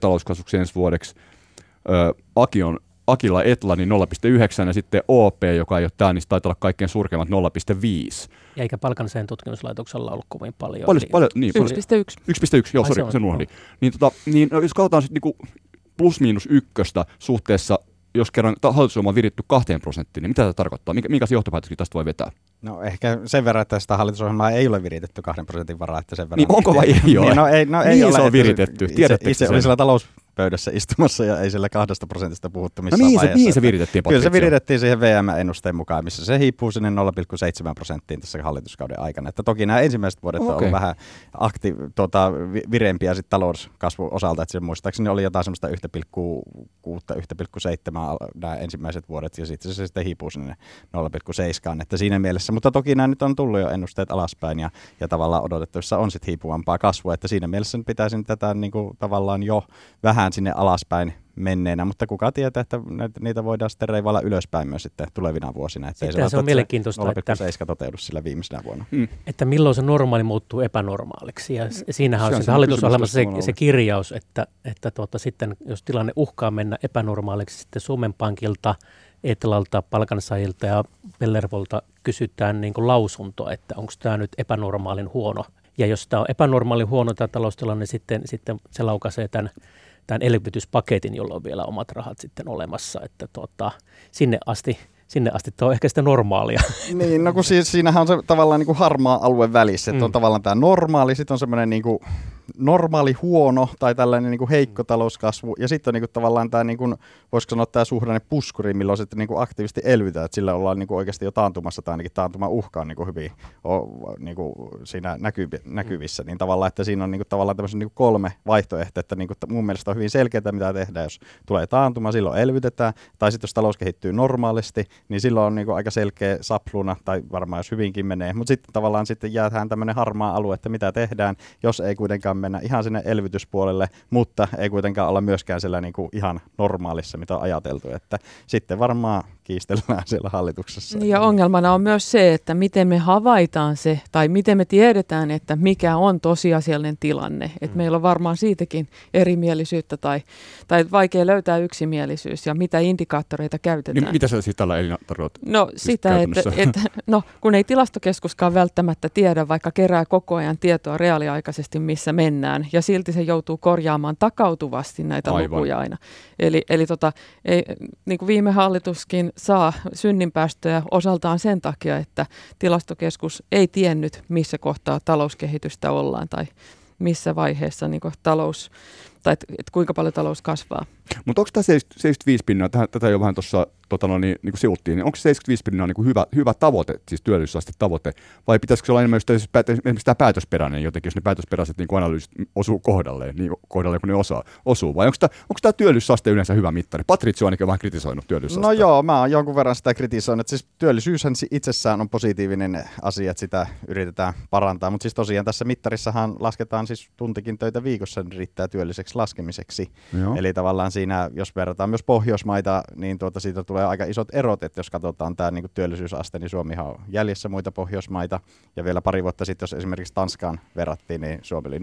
talouskasvuksi ensi vuodeksi. Akilla Etla niin 0,9 ja sitten OP, joka ei ole tämä, niin taitaa olla kaikkein surkeimmat 0,5. Ja eikä Palkansaajien tutkimuslaitoksella ollut kovin paljon. 1,1. 1,1, joo, se nuohdi. Niin, jos katsotaan sitten niin plus-miinus ykköstä suhteessa, jos kerran hallitusohjelma on viritty 2%, niin mitä se tarkoittaa? Minkä se johtopäätöksiä tästä voi vetää? No ehkä sen verran, että sitä hallitusohjelmaa ei ole viritetty 2% varaa. Että sen verran niin onko vai ei ole? Ei se on viritetty. Itse oli siellä talouspöydässä istumassa ja ei siellä 2% puhuttu missään vaiheessa. Niin se viritettiin. Kyllä se viritettiin siihen VM-ennusteen mukaan, missä se hiipuu sinne 0,7% tässä hallituskauden aikana. Että toki nämä ensimmäiset vuodet on ollut vähän virempiä sitten talouskasvun osalta. Että muistaakseni oli jotain semmoista 1,6, 1,7 nämä ensimmäiset vuodet ja sitten se sitten hiipuu sinne 0,7. Että siinä mielessä. Mutta toki nämä nyt on tullut jo ennusteet alaspäin ja tavallaan odotettavissa on sitten hiipuvampaa kasvua, että siinä mielessä pitäisin tätä niin kuin, tavallaan jo vähän sinne alaspäin menneenä, mutta kuka tietää, että niitä voidaan sitten reivailla ylöspäin myös sitten tulevina vuosina. Että ei se on mielenkiintoista, että toteudu sillä viimeisenä vuonna. Että milloin se normaali muuttuu epänormaaliksi ja siinähän on se hallitusohjelmassa se kirjaus, että sitten jos tilanne uhkaa mennä epänormaaliksi sitten Suomen Pankilta, Etlalta, Palkansaajilta ja Pellervolta kysytään niin kuin lausuntoa, että onko tämä nyt epänormaalin huono. Ja jos tämä on epänormaalin huono tämä taloustilanne, sitten se laukaisee tämän elvytyspaketin, jolla on vielä omat rahat sitten olemassa, että sinne asti tämä on ehkä sitä normaalia. Niin, no kun siinähän on se tavallaan niin kuin harmaa alue välissä, että on tavallaan tämä normaali, sitten on semmoinen niin kuin normaali huono tai tällainen niin kuin heikko talouskasvu ja sitten on niin kuin tavallaan tämä, niin kuin, voisiko sanoa tämä suhdanne puskuri, milloin sitten niin kuin aktiivisesti elvytään, että sillä ollaan niin kuin oikeasti jo taantumassa tai ainakin taantuma uhka on niin kuin hyvin niin kuin siinä näkyvissä, niin tavallaan, että siinä on niin kuin tavallaan tämmöisen niin kuin 3 vaihtoehtoa, että niin kuin, mun mielestä on hyvin selkeää, mitä tehdään, jos tulee taantuma, silloin elvytetään tai sitten jos talous kehittyy normaalisti, niin silloin on niin kuin aika selkeä sapluna tai varmaan jos hyvinkin menee, mutta sitten tavallaan sitten jäätään tämmöinen harmaa alue, että mitä tehdään, jos ei kuitenkaan mennä ihan sinne elvytyspuolelle, mutta ei kuitenkaan olla myöskään siellä niin kuin ihan normaalissa, mitä on ajateltu, että sitten varmaan kiistellään siellä hallituksessa. Ja ongelmana on myös se, että miten me havaitaan se, tai miten me tiedetään, että mikä on tosiasiallinen tilanne. Että meillä on varmaan siitäkin erimielisyyttä tai vaikea löytää yksimielisyys ja mitä indikaattoreita käytetään. Niin, mitä sä siis tällä Elina tarkoitat? No sitä, että kun ei Tilastokeskuskaan välttämättä tiedä, vaikka kerää koko ajan tietoa reaaliaikaisesti, missä mennään, ja silti se joutuu korjaamaan takautuvasti näitä lukuja aina. Eli ei, niin kuin viime hallituskin saa synninpäästöjä osaltaan sen takia, että Tilastokeskus ei tiennyt, missä kohtaa talouskehitystä ollaan tai missä vaiheessa niin kuin talous, tai kuinka paljon talous kasvaa. Mutta onko tämä 75%, tätä jo vähän tuossa niin sivuttiin, niin onko 75% niin hyvä tavoite, siis työllisyysastetavoite, vai pitäisikö se olla enemmän esimerkiksi tämä päätösperäinen jotenkin, jos ne päätösperäiset niin analyysit osuu kohdalleen, kun ne osuu, vai onko tämä työllisyysaste yleensä hyvä mittari? Patrizio ainakin on vähän kritisoinut työllisyysastetta. No joo, mä oon jonkun verran sitä kritisoinut, että siis työllisyyshän itsessään on positiivinen asia, että sitä yritetään parantaa, mutta siis tosiaan tässä mittarissahan lasketaan siis tuntikin töitä viikossa, niin riittää työlliseksi laskemiseksi, joo. Eli tavallaan siinä, jos verrataan myös Pohjoismaita, niin siitä tulee aika isot erot, että jos katsotaan tämä niin kuin työllisyysaste, niin Suomihan on jäljessä muita Pohjoismaita, ja vielä pari vuotta sitten, jos esimerkiksi Tanskaan verrattiin, niin Suomi oli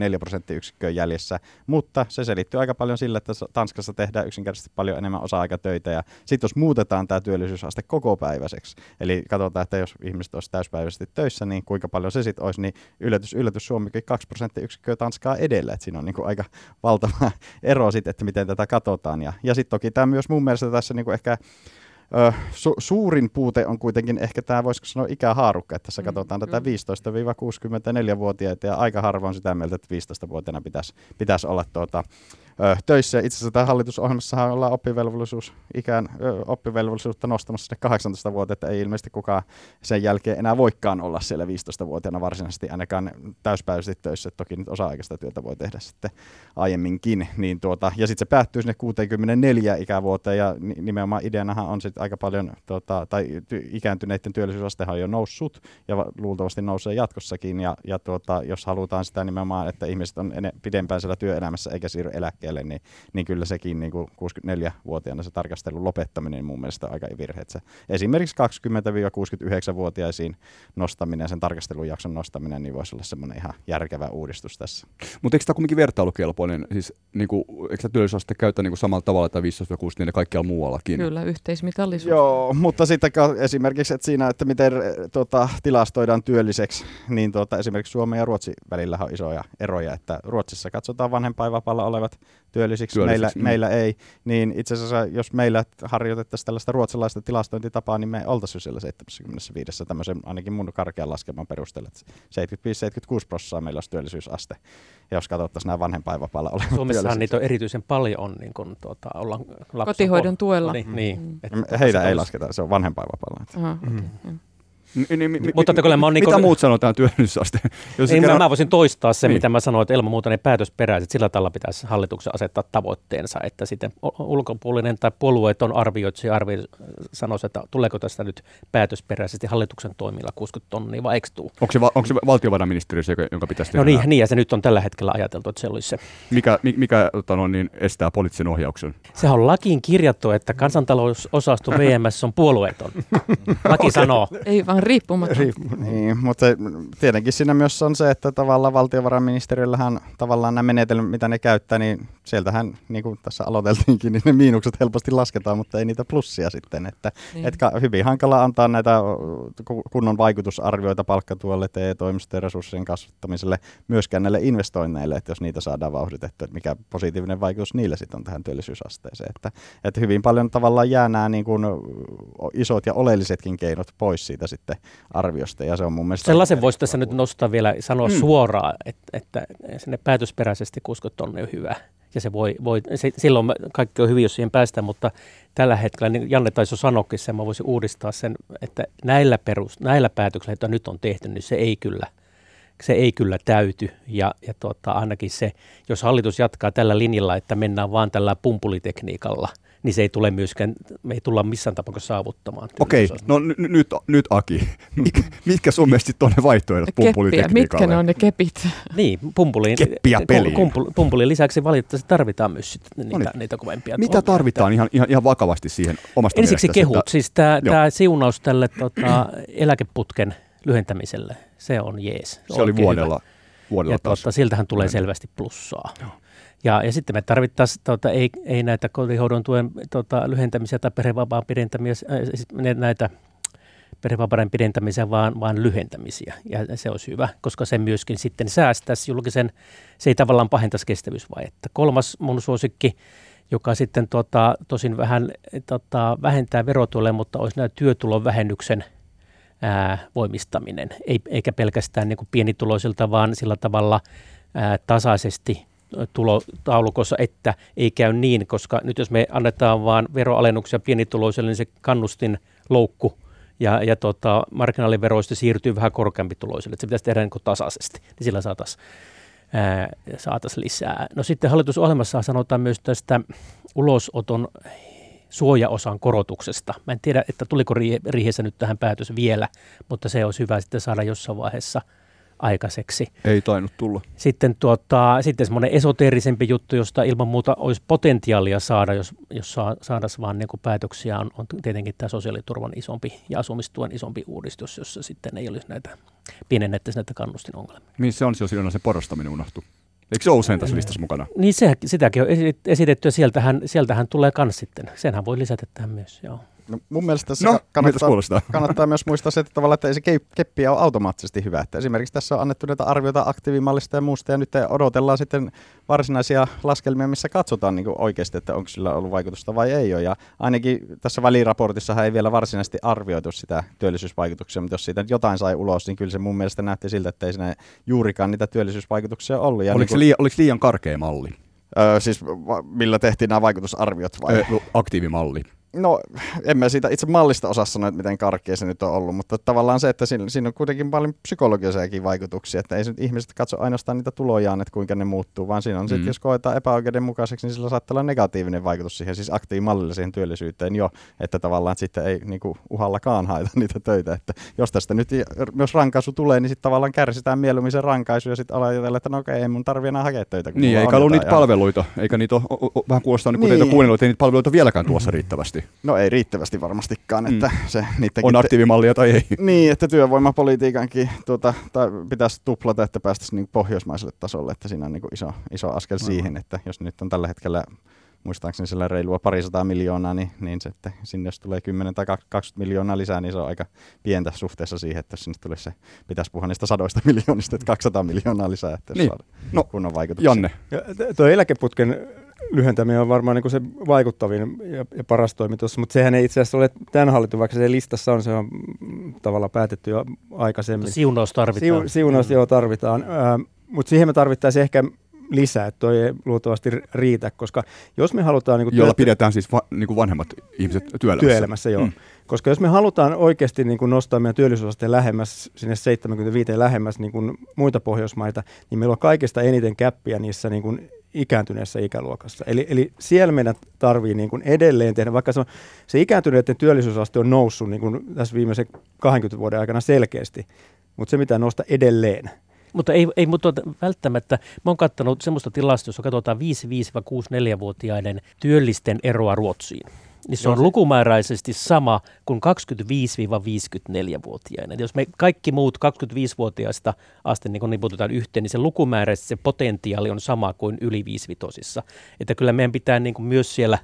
4% jäljessä, mutta se selittyy aika paljon sillä, että Tanskassa tehdään yksinkertaisesti paljon enemmän osa-aikatöitä, ja sitten jos muutetaan tämä työllisyysaste kokopäiväiseksi, eli katsotaan, että jos ihmiset olisi täyspäiväisesti töissä, niin kuinka paljon se sitten olisi, niin yllätys Suomikin 2% Tanskaa edellä, että siinä on niin kuin aika valtava ero sitten, että miten tätä katsotaan, ja sitten toki tämä myös mun mielestä tässä niin kuin ehkä suurin puute on kuitenkin ehkä tämä, voisiko sanoa, ikähaarukka, että tässä katsotaan tätä 15-64-vuotiaita ja aika harvoin sitä mieltä, että 15-vuotiaana pitäisi olla töissä. Itse asiassa tämä hallitusohjelmassahan ollaan oppivelvollisuutta nostamassa sinne 18 vuotta, että ei ilmeisesti kukaan sen jälkeen enää voikaan olla siellä 15-vuotiaana varsinaisesti ainakaan täyspäiväisesti töissä, toki nyt osa-aikaista työtä voi tehdä sitten aiemminkin. Niin ja sitten se päättyy sinne 64 ikävuoteen ja nimenomaan ideanahan on sitten aika paljon, ikääntyneiden työllisyysastehan on jo noussut ja luultavasti nousee jatkossakin ja jos halutaan sitä nimenomaan, että ihmiset on pidempään siellä työelämässä eikä siirry eläkkeelle, liikkeelle, niin kyllä sekin niin kuin 64-vuotiaana se tarkastelun lopettaminen mun mielestä aika virheetsä. Esimerkiksi 20-69-vuotiaisiin nostaminen, sen tarkastelujakson nostaminen, niin voisi olla semmoinen ihan järkevä uudistus tässä. Mutta eikö tämä kuitenkin vertailukelpoinen? Siis, niin kuin, eikö tämä työllisyysaste käyttää niin kuin samalla tavalla tai 15-16 kaikkialla muuallakin? Kyllä, yhteismitallisuus. Joo, mutta sitten esimerkiksi että siinä, että miten tilastoidaan työlliseksi, niin esimerkiksi Suomen ja Ruotsin välillä on isoja eroja, että Ruotsissa katsotaan vanhempainvapaalla olevat työllisiksi, meillä ei. Niin itse asiassa, jos meillä harjoitettaisiin tällaista ruotsalaista tilastointitapaa, niin me oltaisiin siellä 75, tämmöisen ainakin mun karkean laskelman perusteella, että 75-76% meillä olisi työllisyysaste, jos katsottaisiin nämä vanhempainvapaalla olevat työllisiksi. Suomessahan niitä on erityisen paljon, niin kun ollaan kotihoidon tuella. Niin, heitä ei lasketa, se on vanhempainvapaalla. Mitä muut sanoo tähän työllisyysasteen? Mä voisin toistaa sen, mitä mä sanoin, että ilman muuta ne päätösperäiset, sillä tavalla pitäisi hallituksen asettaa tavoitteensa, että sitten ulkopuolinen tai puolueeton arvioitsija sanoisi, että tuleeko tästä nyt päätösperäisesti hallituksen toimilla 60 tonnia vai eikö tule? Onko se valtiovarainministeriö, jonka pitäisi tehdä? No niin, ja se nyt on tällä hetkellä ajateltu, että se olisi se. Mikä estää poliittisen ohjauksen? Sehän on lakiin kirjattu, että kansantalousosasto VMS on puolueeton. Laki sanoo. Ei vaan riippumaton. Niin, mutta tietenkin siinä myös on se, että tavallaan valtiovarainministeriöllähän tavallaan nämä menetelmät, mitä ne käyttää, niin sieltähän, niin kuin tässä aloiteltiinkin, niin ne miinukset helposti lasketaan, mutta ei niitä plussia sitten. Että, niin. Hyvin hankala antaa näitä kunnon vaikutusarvioita palkkatuelle, TE-toimistojen resurssien kasvattamiselle, myöskään näille investoinneille, että jos niitä saadaan vauhditettua, että mikä positiivinen vaikutus niillä sitten on tähän työllisyysasteeseen. Että hyvin paljon tavallaan jää nämä niin kuin isot ja oleellisetkin keinot pois siitä sitten arviosta, ja se on mun mielestä... Sellaisen voisi tässä nyt nostaa vielä, sanoa suoraan, että sinne päätösperäisesti 60 tonne on hyvä, ja se voi silloin kaikki on hyvin, jos siihen päästään, mutta tällä hetkellä, niin Janne taisi sanoakin sen, mä voisin uudistaa sen, että näillä päätöksillä, joita nyt on tehty, niin se ei kyllä täyty, ja ainakin se, jos hallitus jatkaa tällä linjalla, että mennään vaan tällä pumpulitekniikalla, niin se ei tule myöskään, me ei tulla missään tapauksessa saavuttamaan. Okei, no nyt Aki, mitkä sun mielestä on ne vaihtoehdot pumpulitekniikalle? Mitkä ne on ne kepit? Niin, pumpulin lisäksi valitettavasti tarvitaan myös niitä kovempia. Mitä tarvitaan ihan vakavasti siihen omasta mielestäsi? Ensiksi kehut, siis tämä siunaus tälle eläkeputken lyhentämiselle, se on jees. Se oli vuodella taas. Siltähän tulee selvästi plussaa. Joo. Ja sitten me tarvittaisiin, ei näitä kotihoidon tuen lyhentämisiä tai perhevapaan pidentämisiä, vaan lyhentämisiä. Ja se olisi hyvä, koska se myöskin sitten säästäisi julkisen, se ei tavallaan pahentaisi kestävyysvajetta. Kolmas mun suosikki, joka sitten tosin vähän vähentää verotuloja, mutta olisi nämä työtulon vähennyksen voimistaminen. Eikä pelkästään niin kuin pienituloisilta, vaan sillä tavalla tasaisesti tulotaulukossa, että ei käy niin, koska nyt jos me annetaan vaan veroalennuksia pienituloiselle, niin se kannustin loukku ja marginaaliveroista siirtyy vähän korkeampituloiselle. Se pitäisi tehdä niin kuin tasaisesti, niin sillä saataisiin lisää. No sitten hallitusohjelmassa sanotaan myös tästä ulosoton suojaosan korotuksesta. Mä en tiedä, että tuliko riihessä nyt tähän päätös vielä, mutta se olisi hyvä sitten saada jossain vaiheessa aikaiseksi. Ei tainnut tulla. Sitten, sitten semmoinen esoteerisempi juttu, josta ilman muuta olisi potentiaalia saada, jos saataisiin vaan niin kuin päätöksiä, on tietenkin tämä sosiaaliturvan isompi ja asumistuen isompi uudistus, jossa sitten ei olisi näitä, pienennettäisiin näitä kannustinongelmia. Missä on se porostaminen unohtu? Eikö se ole usein tässä listassa mukana? Niin sitäkin on esitetty, ja sieltähän tulee kans sitten. Senhän voi lisätä tähän myös, joo. No, mun mielestä tässä kannattaa myös muistaa se, että tavallaan, että ei se keppiä ole automaattisesti hyvä. Että esimerkiksi tässä on annettu näitä arvioita aktiivimallista ja muusta, ja nyt odotellaan sitten varsinaisia laskelmia, missä katsotaan niin kuin oikeasti, että onko sillä ollut vaikutusta vai ei ole. Ja ainakin tässä väliraportissahan ei vielä varsinaisesti arvioitu sitä työllisyysvaikutuksia, mutta jos siitä jotain sai ulos, niin kyllä se mun mielestä näytti siltä, että ei siinä juurikaan niitä työllisyysvaikutuksia ollut. Ja oliko liian karkea malli? Siis millä tehtiin nämä vaikutusarviot vai? Aktiivimalli. No, en mä siitä itse mallista osaa sanoa, että miten karkea se nyt on ollut, mutta tavallaan se, että siinä on kuitenkin paljon psykologisiakin vaikutuksia, että ei se nyt ihmiset katso ainoastaan niitä tulojaan, että kuinka ne muuttuu, vaan siinä on sitten, jos koetaan epäoikeudenmukaiseksi, niin sillä saattaa olla negatiivinen vaikutus siihen, siis aktiivimallilla siihen työllisyyteen jo, että tavallaan että sitten ei niin kuin uhallakaan haeta niitä töitä, että jos tästä nyt myös rankaisu tulee, niin sitten tavallaan kärsitään mieluummin se rankaisu ja sitten ajatellaan, että no okei, ei mun tarvitse enää hakea töitä. Niin, eikä ollut niitä palveluita, eikä niitä vähän kuulostaa, kun teitä on kuunnellut, että ei niitä palveluita vieläkään tuossa riittävästi. No ei riittävästi varmastikaan, että se niidenkin... On aktiivimallia tai ei. Niin, että työvoimapolitiikankin pitäisi tuplata, että päästäisiin niin pohjoismaiselle tasolle, että siinä on niin iso askel siihen, että jos nyt on tällä hetkellä, muistaakseni sillä reilua 200 miljoonaa, niin se, että sinne jos tulee 10 tai 20 miljoonaa lisää, niin se on aika pientä suhteessa siihen, että jos sinne tulee se, pitäisi puhua niistä 100 miljoonista, että 200 miljoonaa lisää, että jos niin. No, kunnon vaikutuksia. Janne. Tuo eläkeputken lyhentäminen on varmaan niin se vaikuttavin ja paras toimi tuossa, mutta sehän ei itse asiassa ole tämän hallitun, vaikka se listassa on, se on tavallaan päätetty jo aikaisemmin. Siunaus tarvitaan. Siunaus joo tarvitaan, mutta siihen me tarvittaisiin ehkä lisää, että toi ei luultavasti riitä, koska jos me halutaan... Niin jolla pidetään siis niin vanhemmat ihmiset työelämässä. Työelämässä, joo. Koska jos me halutaan oikeasti niin nostaa meidän työllisyysasteen lähemmäs, sinne 75 lähemmäs niin muita Pohjoismaita, niin meillä on kaikista eniten käppiä niissä... Niin ikääntyneessä ikäluokassa. Eli siellä meidän tarvii niin kuin edelleen tehdä, vaikka se ikääntyneiden työllisyysaste on noussut niin kuin tässä viimeisen 20 vuoden aikana selkeästi, mutta se pitää nousta edelleen. Mutta ei mutta välttämättä. Mä oon katsonut semmoista tilastoa, jossa katsotaan 55-64-vuotiaiden työllisten eroa Ruotsiin. Niin se on lukumääräisesti sama kuin 25-54-vuotiaiden. Jos me kaikki muut 25-vuotiaista asti niin niputetaan yhteen, niin se lukumääräisesti se potentiaali on sama kuin yli 5-vitosissa. Että kyllä meidän pitää niin myös siellä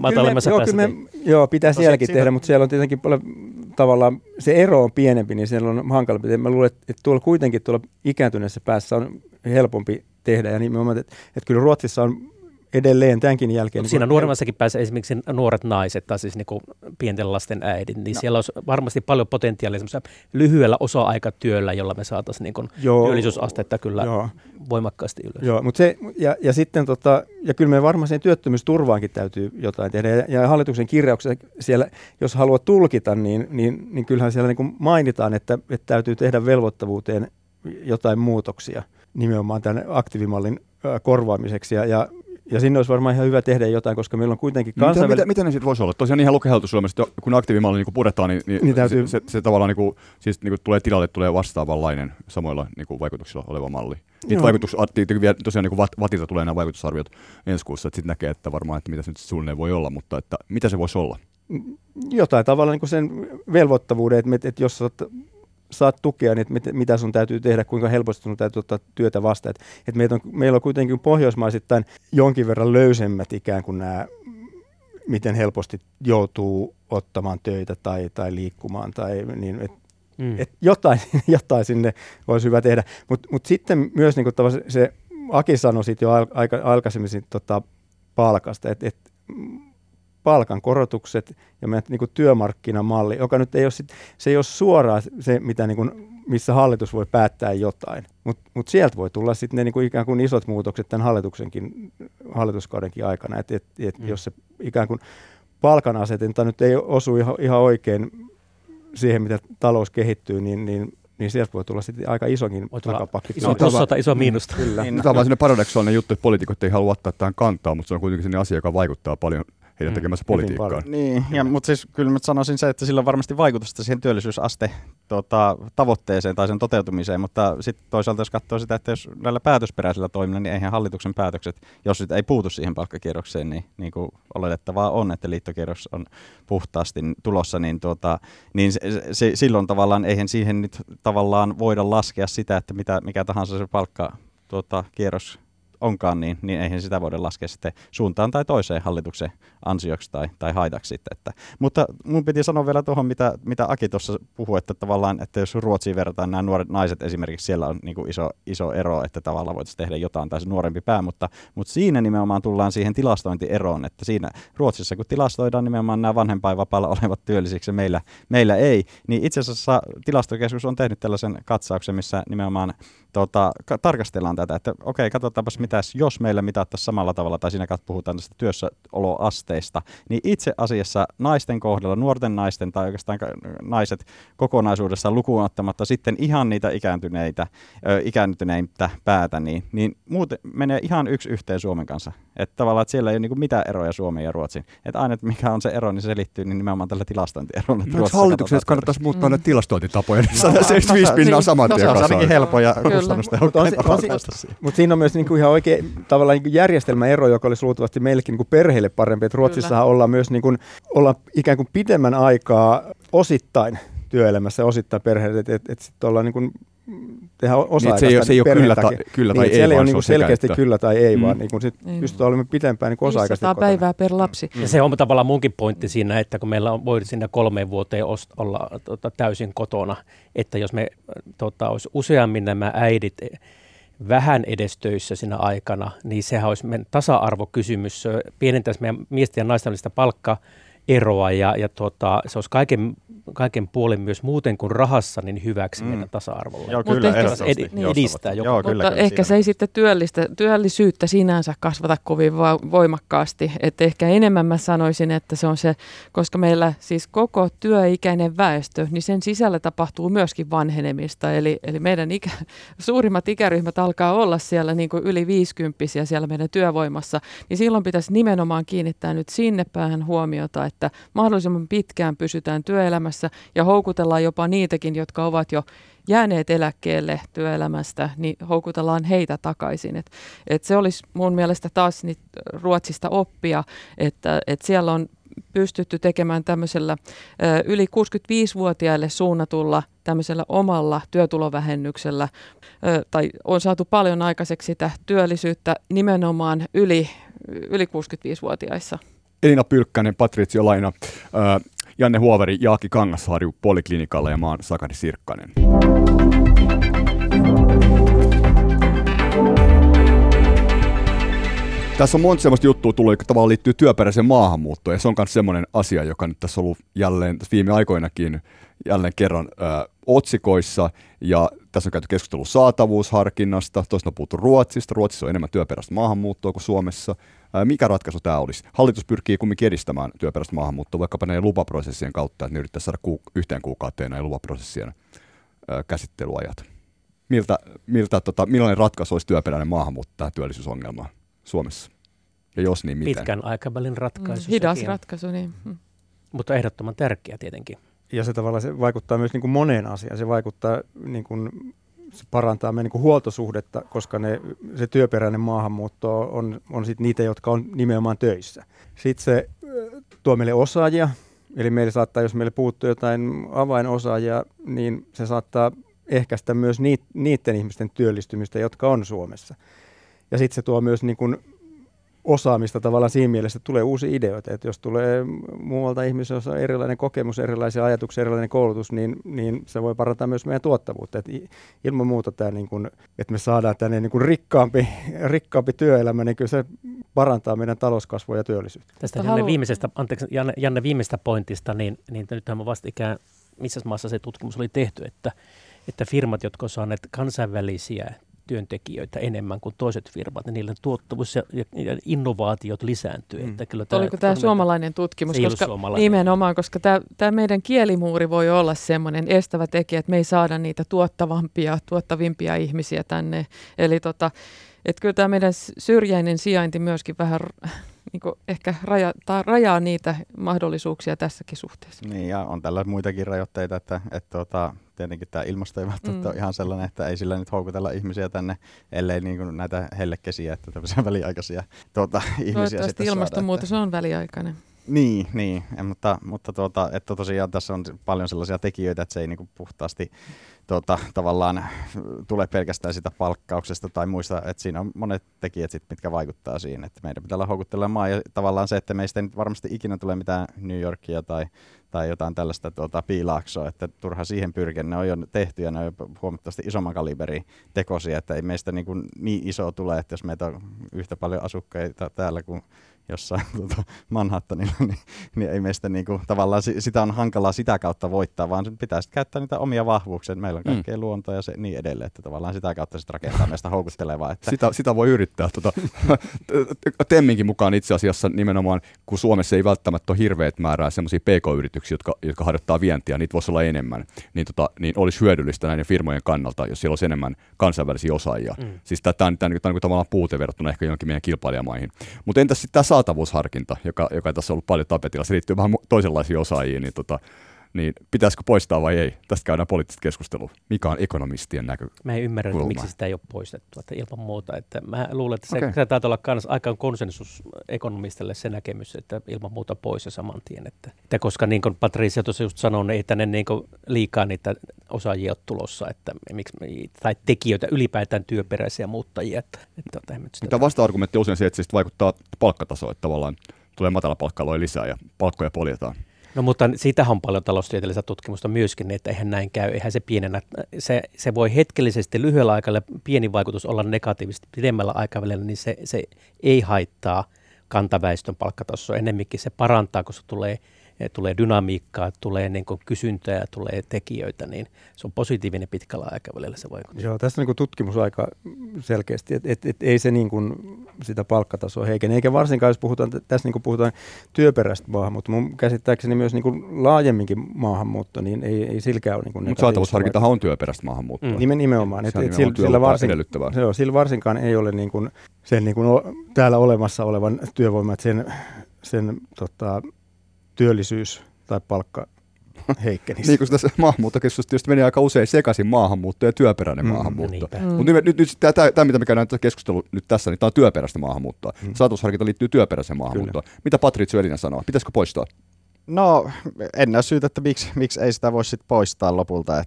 matalemmassa päässä. Joo, pitää sielläkin tehdä, mutta siellä on tietenkin paljon, tavallaan se ero on pienempi, niin siellä on hankalampi. Mä luulen, että tuolla ikääntyneessä päässä on helpompi tehdä. Ja nimenomaan, että kyllä Ruotsissa on... Edelleen tämänkin jälkeen. Siinä nuoremmassakin päässä esimerkiksi nuoret naiset, tai siis niin pienten lasten äidit, niin siellä olisi varmasti paljon potentiaalia lyhyellä osa-aikatyöllä, jolla me saataisiin niin työllisyysastetta kyllä voimakkaasti ylös. Joo, mutta se, ja sitten ja kyllä me varmaan sen työttömyysturvaankin täytyy jotain tehdä. Ja hallituksen kirjauksessa siellä, jos haluaa tulkita, niin kyllähän siellä niin mainitaan, että täytyy tehdä velvoittavuuteen jotain muutoksia nimenomaan tämän aktiivimallin korvaamiseksi ja sinne olisi varmaan ihan hyvä tehdä jotain, koska meillä on kuitenkin kansainvälinen... Mitä ne sitten voisi olla? Tosiaan ihan lukeheltu Suomessa, että kun aktiivimalli niin puretaan, niin täytyy... se tavallaan tulee tilalle, tulee vastaavanlainen samoilla vaikutuksilla oleva malli. Tosiaan VATTilta tulee nämä vaikutusarviot ensi kuussa, että sitten näkee, että varmaan, että mitä se nyt suunnilleen voi olla, mutta että mitä se voisi olla? Jotain tavalla niin sen velvoittavuuden, että jos saat tukea, niin mitä sun täytyy tehdä, kuinka helposti sun täytyy ottaa työtä vastaan. Et meillä on kuitenkin pohjoismaisittain jonkin verran löysemmät ikään kuin nämä, miten helposti joutuu ottamaan töitä tai liikkumaan. Tai, niin, jotain sinne olisi hyvä tehdä. Mut sitten myös niin kuin se Aki sanoi jo aikaisemmin palkasta, että palkan korotukset ja meidän niin kuin työmarkkinamalli, joka nyt ei ole, se ei ole suoraan se, mitä, niin kuin, missä hallitus voi päättää jotain. Mutta sieltä voi tulla sitten ne niin kuin ikään kuin isot muutokset tämän hallituskaudenkin aikana. Jos se ikään kuin palkan asenta nyt ei osu ihan oikein siihen, mitä talous kehittyy, niin sieltä voi tulla sitten aika isonkin takapakki. Iso miinusta. Kyllä. Tämä on vaan sellainen paradoksaallinen juttu, että poliitikot ei halua ottaa tähän kantaa, mutta se on kuitenkin sellainen asia, joka vaikuttaa paljon heidän tekemässä politiikkaan. Niin, mutta siis kyllä mä sanoisin se, että sillä on varmasti vaikutusta siihen työllisyysaste tavoitteeseen tai sen toteutumiseen, mutta sitten toisaalta jos katsoo sitä, että jos näillä päätösperäisillä toimilla, niin eihän hallituksen päätökset, jos nyt ei puutu siihen palkkakierrokseen, niin kuin oletettavaa on, että liittokierros on puhtaasti tulossa, niin se, silloin tavallaan eihän siihen nyt tavallaan voida laskea sitä, että mikä tahansa se palkkakierros onkaan, niin eihän sitä voida laskea sitten suuntaan tai toiseen hallituksen ansioksi tai haitaksi. Mutta mun piti sanoa vielä tuohon, mitä Aki tuossa puhui, että tavallaan, että jos Ruotsiin verrataan nämä nuoret naiset esimerkiksi, siellä on niin kuin iso ero, että tavallaan voitaisiin tehdä jotain tai se nuorempi pää, mutta siinä nimenomaan tullaan siihen tilastointieroon, että siinä Ruotsissa, kun tilastoidaan nimenomaan nämä vanhempainvapaalla olevat työllisiksi, meillä ei, niin itse asiassa Tilastokeskus on tehnyt tällaisen katsauksen, missä nimenomaan tarkastellaan tätä, että okei, katsotaanpas, pitäisi, jos meillä mitattaisiin samalla tavalla, tai siinä puhutaan tästä työssäoloasteista, niin itse asiassa naisten kohdalla, nuorten naisten tai oikeastaan naiset kokonaisuudessaan lukuun ottamatta sitten ihan niitä ikääntyneitä päätä, niin muuten menee ihan yksi yhteen Suomen kanssa. Että tavallaan, että siellä ei ole niinku mitään eroja Suomen ja Ruotsin. Että aina, että mikä on se ero, niin se selittyy niin nimenomaan tällä tilastointierolla. No, hallituksessa kannattaisi muuttaa ne tilastointitapoja, niin 175 pinnaa saman tien kasaan. Se on ainakin helppo ja kustannustehokkaasti. Mutta siinä on myös niinku ihan oikea tavallaan niinku järjestelmäero, joka olisi luultavasti meillekin niinku perheille parempi. Et Ruotsissahan ollaan myös niinku, ikään kuin pidemmän aikaa osittain työelämässä, osittain perheelle, että sitten ollaan niinku tehdä osa-aikaista niin, se ei ole kyllä tai niin, ei, siellä ei ole niin selkeästi käyttö. Kyllä tai ei, vaan niin sitten pystytään olemaan pitempään niin osa-aikaisesti. 500 päivää per lapsi. Ja se on tavallaan munkin pointti siinä, että kun meillä on, voi siinä 3 vuoteen olla täysin kotona, että jos me olisi useammin nämä äidit vähän edes töissä siinä aikana, niin sehän olisi meidän tasa-arvokysymys, pienentäisi meidän miesten ja naisten välistä palkkaeroa ja se olisi kaiken puolen myös muuten kuin rahassa, niin hyväksi meidän tasa-arvolla. Joo, kyllä, edistää. Joo, mutta kyllä, ehkä siinä. Se ei sitten työllisyyttä sinänsä kasvata kovin voimakkaasti. Et ehkä enemmän mä sanoisin, että se on se, koska meillä siis koko työikäinen väestö, niin sen sisällä tapahtuu myöskin vanhenemista. Eli meidän suurimmat ikäryhmät alkaa olla siellä niin kuin yli 50-vuotiaita siellä meidän työvoimassa. Niin silloin pitäisi nimenomaan kiinnittää nyt sinne päähän huomiota, että mahdollisimman pitkään pysytään työelämässä ja houkutellaan jopa niitäkin, jotka ovat jo jääneet eläkkeelle työelämästä, niin houkutellaan heitä takaisin. Et se olisi mun mielestä taas Ruotsista oppia, että siellä on pystytty tekemään tämmöisellä yli 65-vuotiaille suunnatulla tämmöisellä omalla työtulovähennyksellä, tai on saatu paljon aikaiseksi sitä työllisyyttä nimenomaan yli 65-vuotiaissa. Elina Pylkkänen, Patrizio Laina, Janne Huovari ja Aki Kangasharju Poliklinikalla, ja mä oon Sakari Sirkkainen. Tässä on monta semmoista juttua tullut, joka tavallaan liittyy työperäiseen maahanmuuttoon, ja se on myös semmoinen asia, joka nyt tässä on ollut tässä viime aikoinakin jälleen kerran otsikoissa, ja tässä on käyty keskustelua saatavuusharkinnasta, toisena on puhuttu Ruotsista, Ruotsissa on enemmän työperäistä maahanmuuttoa kuin Suomessa. Mikä ratkaisu tämä olisi? Hallitus pyrkii kumminkin edistämään työperäistä maahanmuuttoa, vaikkapa näiden lupaprosessien kautta, että ne yrittäisi saada yhteen kuukauteen näiden lupaprosessien käsittelyajat. Millainen ratkaisu olisi työperäinen maahanmuutto tähän työllisyysongelmaan Suomessa? Ja jos niin, miten? Pitkän aikavälin ratkaisu. Hidas ratkaisu, niin. Mutta ehdottoman tärkeä tietenkin. Ja se tavallaan se vaikuttaa myös niin kuin moneen asiaan. Se vaikuttaa niin kuin, se parantaa meidän niin kuin huoltosuhdetta, koska se työperäinen maahanmuutto on sit niitä, jotka on nimenomaan töissä. Sitten se tuo meille osaajia, eli meille saattaa, jos meille puuttuu jotain avainosaajia, niin se saattaa ehkäistä myös niiden ihmisten työllistymistä, jotka on Suomessa. Ja sitten se tuo myös niin kuin osaamista tavallaan siinä mielessä, että tulee uusia ideoita. Että jos tulee muualta ihmisiä, jossa on erilainen kokemus, erilaisia ajatuksia, erilainen koulutus, niin se voi parantaa myös meidän tuottavuutta. Et ilman muuta tämä, niin kun, että me saadaan tänne niin kun rikkaampi työelämä, niin kyllä se parantaa meidän talouskasvua ja työllisyyttä. Tästä Janne viimeisestä pointista, niin nythän on vastikään, missä maassa se tutkimus oli tehty, että firmat, jotka on saaneet kansainvälisiä työntekijöitä enemmän kuin toiset firmat, niin niillä tuottavuus ja innovaatiot lisääntyy. Että kyllä oliko tämä suomalainen tutkimus? Koska suomalainen. Nimenomaan, koska tämä meidän kielimuuri voi olla semmoinen estävä tekijä, että me ei saada niitä tuottavimpia ihmisiä tänne. Eli kyllä tämä meidän syrjäinen sijainti myöskin vähän niin ehkä rajaa niitä mahdollisuuksia tässäkin suhteessa. Niin, ja on tällä muitakin rajoitteita, että tietenkin tämä ilmasto ei välttämättä ole ihan sellainen, että ei sillä nyt houkutella ihmisiä tänne, ellei niin kuin näitä hellekesiä, että tämmöisiä väliaikaisia ihmisiä sitten saada. Ilmastonmuutos on väliaikainen. Niin. Mutta että tosiaan tässä on paljon sellaisia tekijöitä, että se ei niin kuin puhtaasti tavallaan tule pelkästään sitä palkkauksesta tai muista, että siinä on monet tekijät, mitkä vaikuttaa siihen, että meidän pitää olla houkutteleva maa, ja tavallaan se, että meistä ei nyt varmasti ikinä tule mitään New Yorkia tai jotain tällaista piilaaksoa, että turha siihen pyrkiä, ne on jo tehty ja ne on jo huomattavasti isomman kaliberin tekosia, että ei meistä niin iso tule, että jos meitä on yhtä paljon asukkaita täällä kuin jossain Manhattanilla, niin ei meistä tavallaan sitä on hankalaa sitä kautta voittaa, vaan pitää sitten käyttää niitä omia vahvuuksia, meillä on kaikkea luontoa ja se, niin edelleen, että tavallaan sitä kautta sitten rakentaa meistä houkuttelevaa. Että sitä voi yrittää. TEMinkin mukaan itse asiassa nimenomaan, kun Suomessa ei välttämättä ole hirveät määrää sellaisia pk-yrityksiä, jotka harjoittaa vientiä, niitä voisi olla enemmän, niin olisi hyödyllistä näiden firmojen kannalta, jos siellä olisi enemmän kansainvälisiä osaajia. Siis tämä on tavallaan puute verrattuna ehkä jonkin meidän kilpailijamaihin. Mutta entäs sitten tämä saatavuusharkinta, joka tässä on ollut paljon tapetilla, se liittyy vähän toisenlaisiin osaajiin, niin pitäisikö poistaa vai ei? Tästä käydään poliittista keskustelua. Mikä on ekonomistien näkökulma? Mä en ymmärrä, miksi sitä ei ole poistettu, että ilman muuta. Että mä luulen, että se taitaa olla aikaan konsensus ekonomistille se näkemys, että ilman muuta pois ja saman tien. Että koska niin kuin Patrizio tuossa just sanoi, niin ei tänne niin kuin liikaa niitä osaajia ole tulossa, että miksi, tai tekijöitä, ylipäätään työperäisiä muuttajia. Tämä vasta-argumentti usein se, että se vaikuttaa palkkatasoon, että tavallaan tulee matalapalkka-aloja lisää ja palkkoja poljetaan. No mutta siitähän on paljon taloustieteellistä tutkimusta myöskin, että eihän näin käy, eihän se pienenä. Se voi hetkellisesti lyhyellä aikavälillä pieni vaikutus olla negatiivisesti, pidemmällä aikavälillä, niin se ei haittaa kantaväestön palkkatasoa. Ennemminkin se parantaa, koska tulee dynamiikkaa, tulee niin kuin kysyntää, tulee tekijöitä, niin se on positiivinen pitkällä aikavälillä se vaikutus. Joo, tässä on niin tutkimus aika selkeästi, että ei se niin kuin sitä palkkatasoa heikene, eikä varsinkaan jos tässä niin kuin puhutaan työperäistä maahanmuuttoa, mutta mun käsittääkseni myös niin kuin laajemminkin maahanmuutto, niin ei silläkään ole. Niin mutta saatavuusharkintahan on työperäistä maahanmuuttoa. Nimenomaan. Sillä varsinkaan ei ole niin kuin sen niin kuin täällä olemassa olevan työvoiman, että sen työllisyys tai palkka heikkenisi. Niin kuin tässä maahanmuuttokeskustelussa meni aika usein sekaisin maahanmuutto ja työperäinen maahanmuutto. Mutta nyt tämä, mitä me käydään keskustelua nyt tässä, niin tämä on työperäistä maahanmuuttoa. Saatavuusharkinta liittyy työperäiseen maahanmuuttoon. Kyllä. Mitä Patrizio Elina sanoo? Pitäisikö poistaa? No, en näe syytä, että miksi ei sitä voi sitten poistaa lopulta,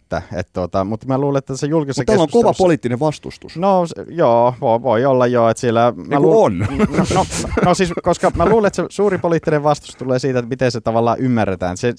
mutta mä luulen, että se julkisessa keskustelussa... Mutta täällä on kova poliittinen vastustus. No, joo, voi olla joo, että siellä... No siis, koska mä luulen, että se suuri poliittinen vastustus tulee siitä, että miten se tavallaan ymmärretään. Se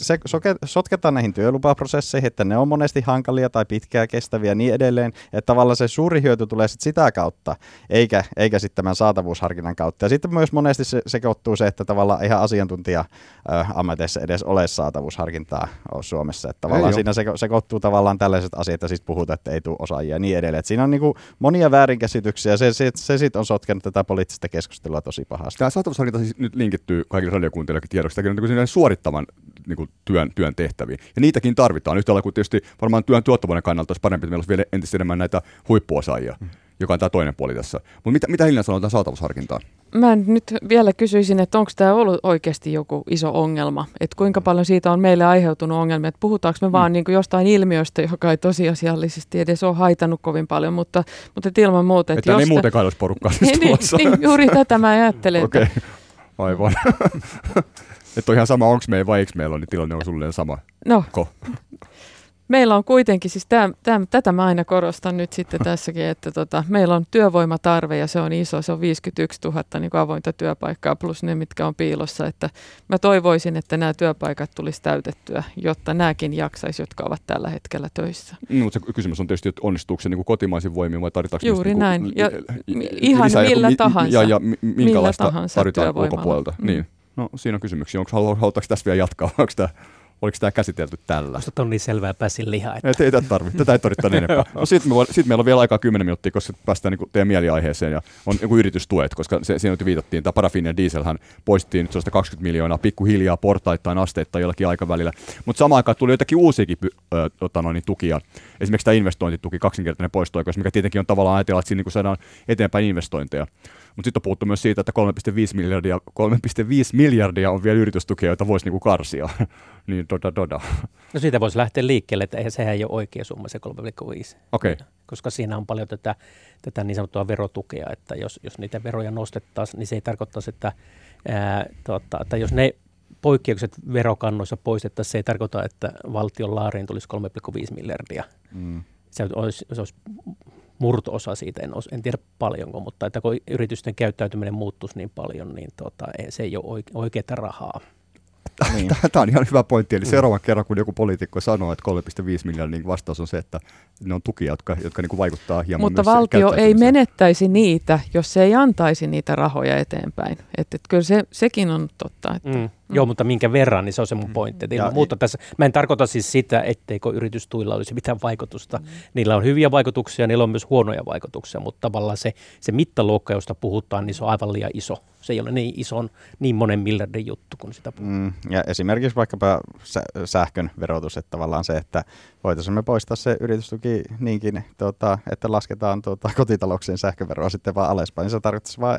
sotketaan näihin työlupaprosesseihin, että ne on monesti hankalia tai pitkää kestäviä ja niin edelleen, että tavallaan se suuri hyöty tulee sitten sitä kautta, eikä sitten tämän saatavuusharkinnan kautta. Ja sitten myös monesti se sekoittuu se, että tavallaan ihan asiantuntija-ammateissa edes ole saatavuusharkintaa Suomessa. Että tavallaan siinä sekoittuu tavallaan tällaiset asiat, ja siis puhutaan, että ei tule osaajia ja niin edelleen. Et siinä on niin kuin monia väärinkäsityksiä, se sitten on sotkenut tätä poliittista keskustelua tosi pahasti. Tämä saatavuusharkinta siis nyt linkittyy kaikille radiokuuntelijoille tiedoksi, että on suorittavan niin työn tehtäviin, ja niitäkin tarvitaan. Yhtä lailla kuin tietysti varmaan työn tuottavuuden kannalta olisi parempi, että meillä olisi vielä entistä enemmän näitä huippuosaajia, joka on tämä toinen puoli tässä. Mutta mitä Elina sanoo tämän saatavuusharkintaan? Mä nyt vielä kysyisin, että onko tämä ollut oikeasti joku iso ongelma? Että kuinka paljon siitä on meille aiheutunut ongelmia? Että puhutaanko me vaan niin kuin jostain ilmiöstä, joka ei tosiasiallisesti edes ole haitannut kovin paljon, mutta ilman muuta. Että jos ei muutenkaan olisi porukkaa siis tulossa. Niin, juuri tätä mä ajattelen. Okei, aivan. Että on ihan sama, onko meillä vai eikö meillä on, niin tilanne on sulle sama. No. Meillä on kuitenkin, siis tätä mä aina korostan nyt sitten tässäkin, että meillä on työvoimatarve ja se on iso, se on 51 000 niin kuin avointa työpaikkaa plus ne, mitkä on piilossa. Että mä toivoisin, että nämä työpaikat tulisi täytettyä, jotta nämäkin jaksaisi, jotka ovat tällä hetkellä töissä. No, se kysymys on tietysti, että onnistuuko se niin kuin kotimaisin voimin vai tarvitaanko juuri niin näin, ja ihan millä tahansa. Ja minkälaista tarvitaan ulkopuolelta. Niin. No siinä on kysymyksiä, halutaanko tässä vielä jatkaa, oliko tämä käsitelty tällä? Musta on niin selvää pääsin lihaa. Että... Ei tätä tarvitse. Tätä ei todittaa enempää. No sit meillä on vielä aikaa 10 minuuttia, koska päästään niin teidän mieliaiheeseen ja on joku yritystuet, koska se nyt viitattiin. Tämä parafiininen dieselhän poistettiin nyt sellaista 20 miljoonaa pikkuhiljaa portaittain asteittain jollakin aikavälillä. Mutta samaan aikaan tuli jotakin uusiakin tukia. Esimerkiksi tämä investointituki, kaksinkertainen poisto-oikeus, mikä tietenkin on tavallaan ajatella, että siinä niin saadaan eteenpäin investointeja. Mutta sitten on puhuttu myös siitä, että 3,5 miljardia on vielä yritystukia, joita voisi niinku karsia. Niin No siitä voisi lähteä liikkeelle, että sehän ei ole oikea summa se 3,5. Okay. Koska siinä on paljon tätä niin sanottua verotukea, että jos niitä veroja nostettaisiin, niin se ei tarkoittaisi, että jos ne poikkeukset verokannoissa poistettaisiin, se ei tarkoita, että valtion laariin tulisi 3,5 miljardia. Se olisi murto-osa siitä, en tiedä paljonko, mutta että kun yritysten käyttäytyminen muuttuisi niin paljon, niin se ei ole oikeaa rahaa. Niin. Tämä on ihan hyvä pointti, eli seuraavan kerran, kun joku poliitikko sanoo, että 3,5 miljardia, niin vastaus on se, että ne on tukia, jotka niin kuin vaikuttaa hieman. Mutta valtio ei menettäisi niitä, jos se ei antaisi niitä rahoja eteenpäin. Että kyllä sekin on totta. Että... Joo, mutta minkä verran, niin se on se mun pointti. Mutta tässä, mä en tarkoita siis sitä, etteikö yritystuilla olisi mitään vaikutusta. Niillä on hyviä vaikutuksia, niillä on myös huonoja vaikutuksia, mutta tavallaan se mittaluokka, josta puhutaan, niin se on aivan liian iso. Se ei ole niin ison, niin monen miljardin juttu kuin sitä puhutaan. Ja esimerkiksi vaikkapa sähkön verotus, että tavallaan se, että voitaisiin me poistaa se yritystuki niinkin, että lasketaan kotitalouksien sähköveroa sitten vaan alespäin, niin se tarkoittaisi vaan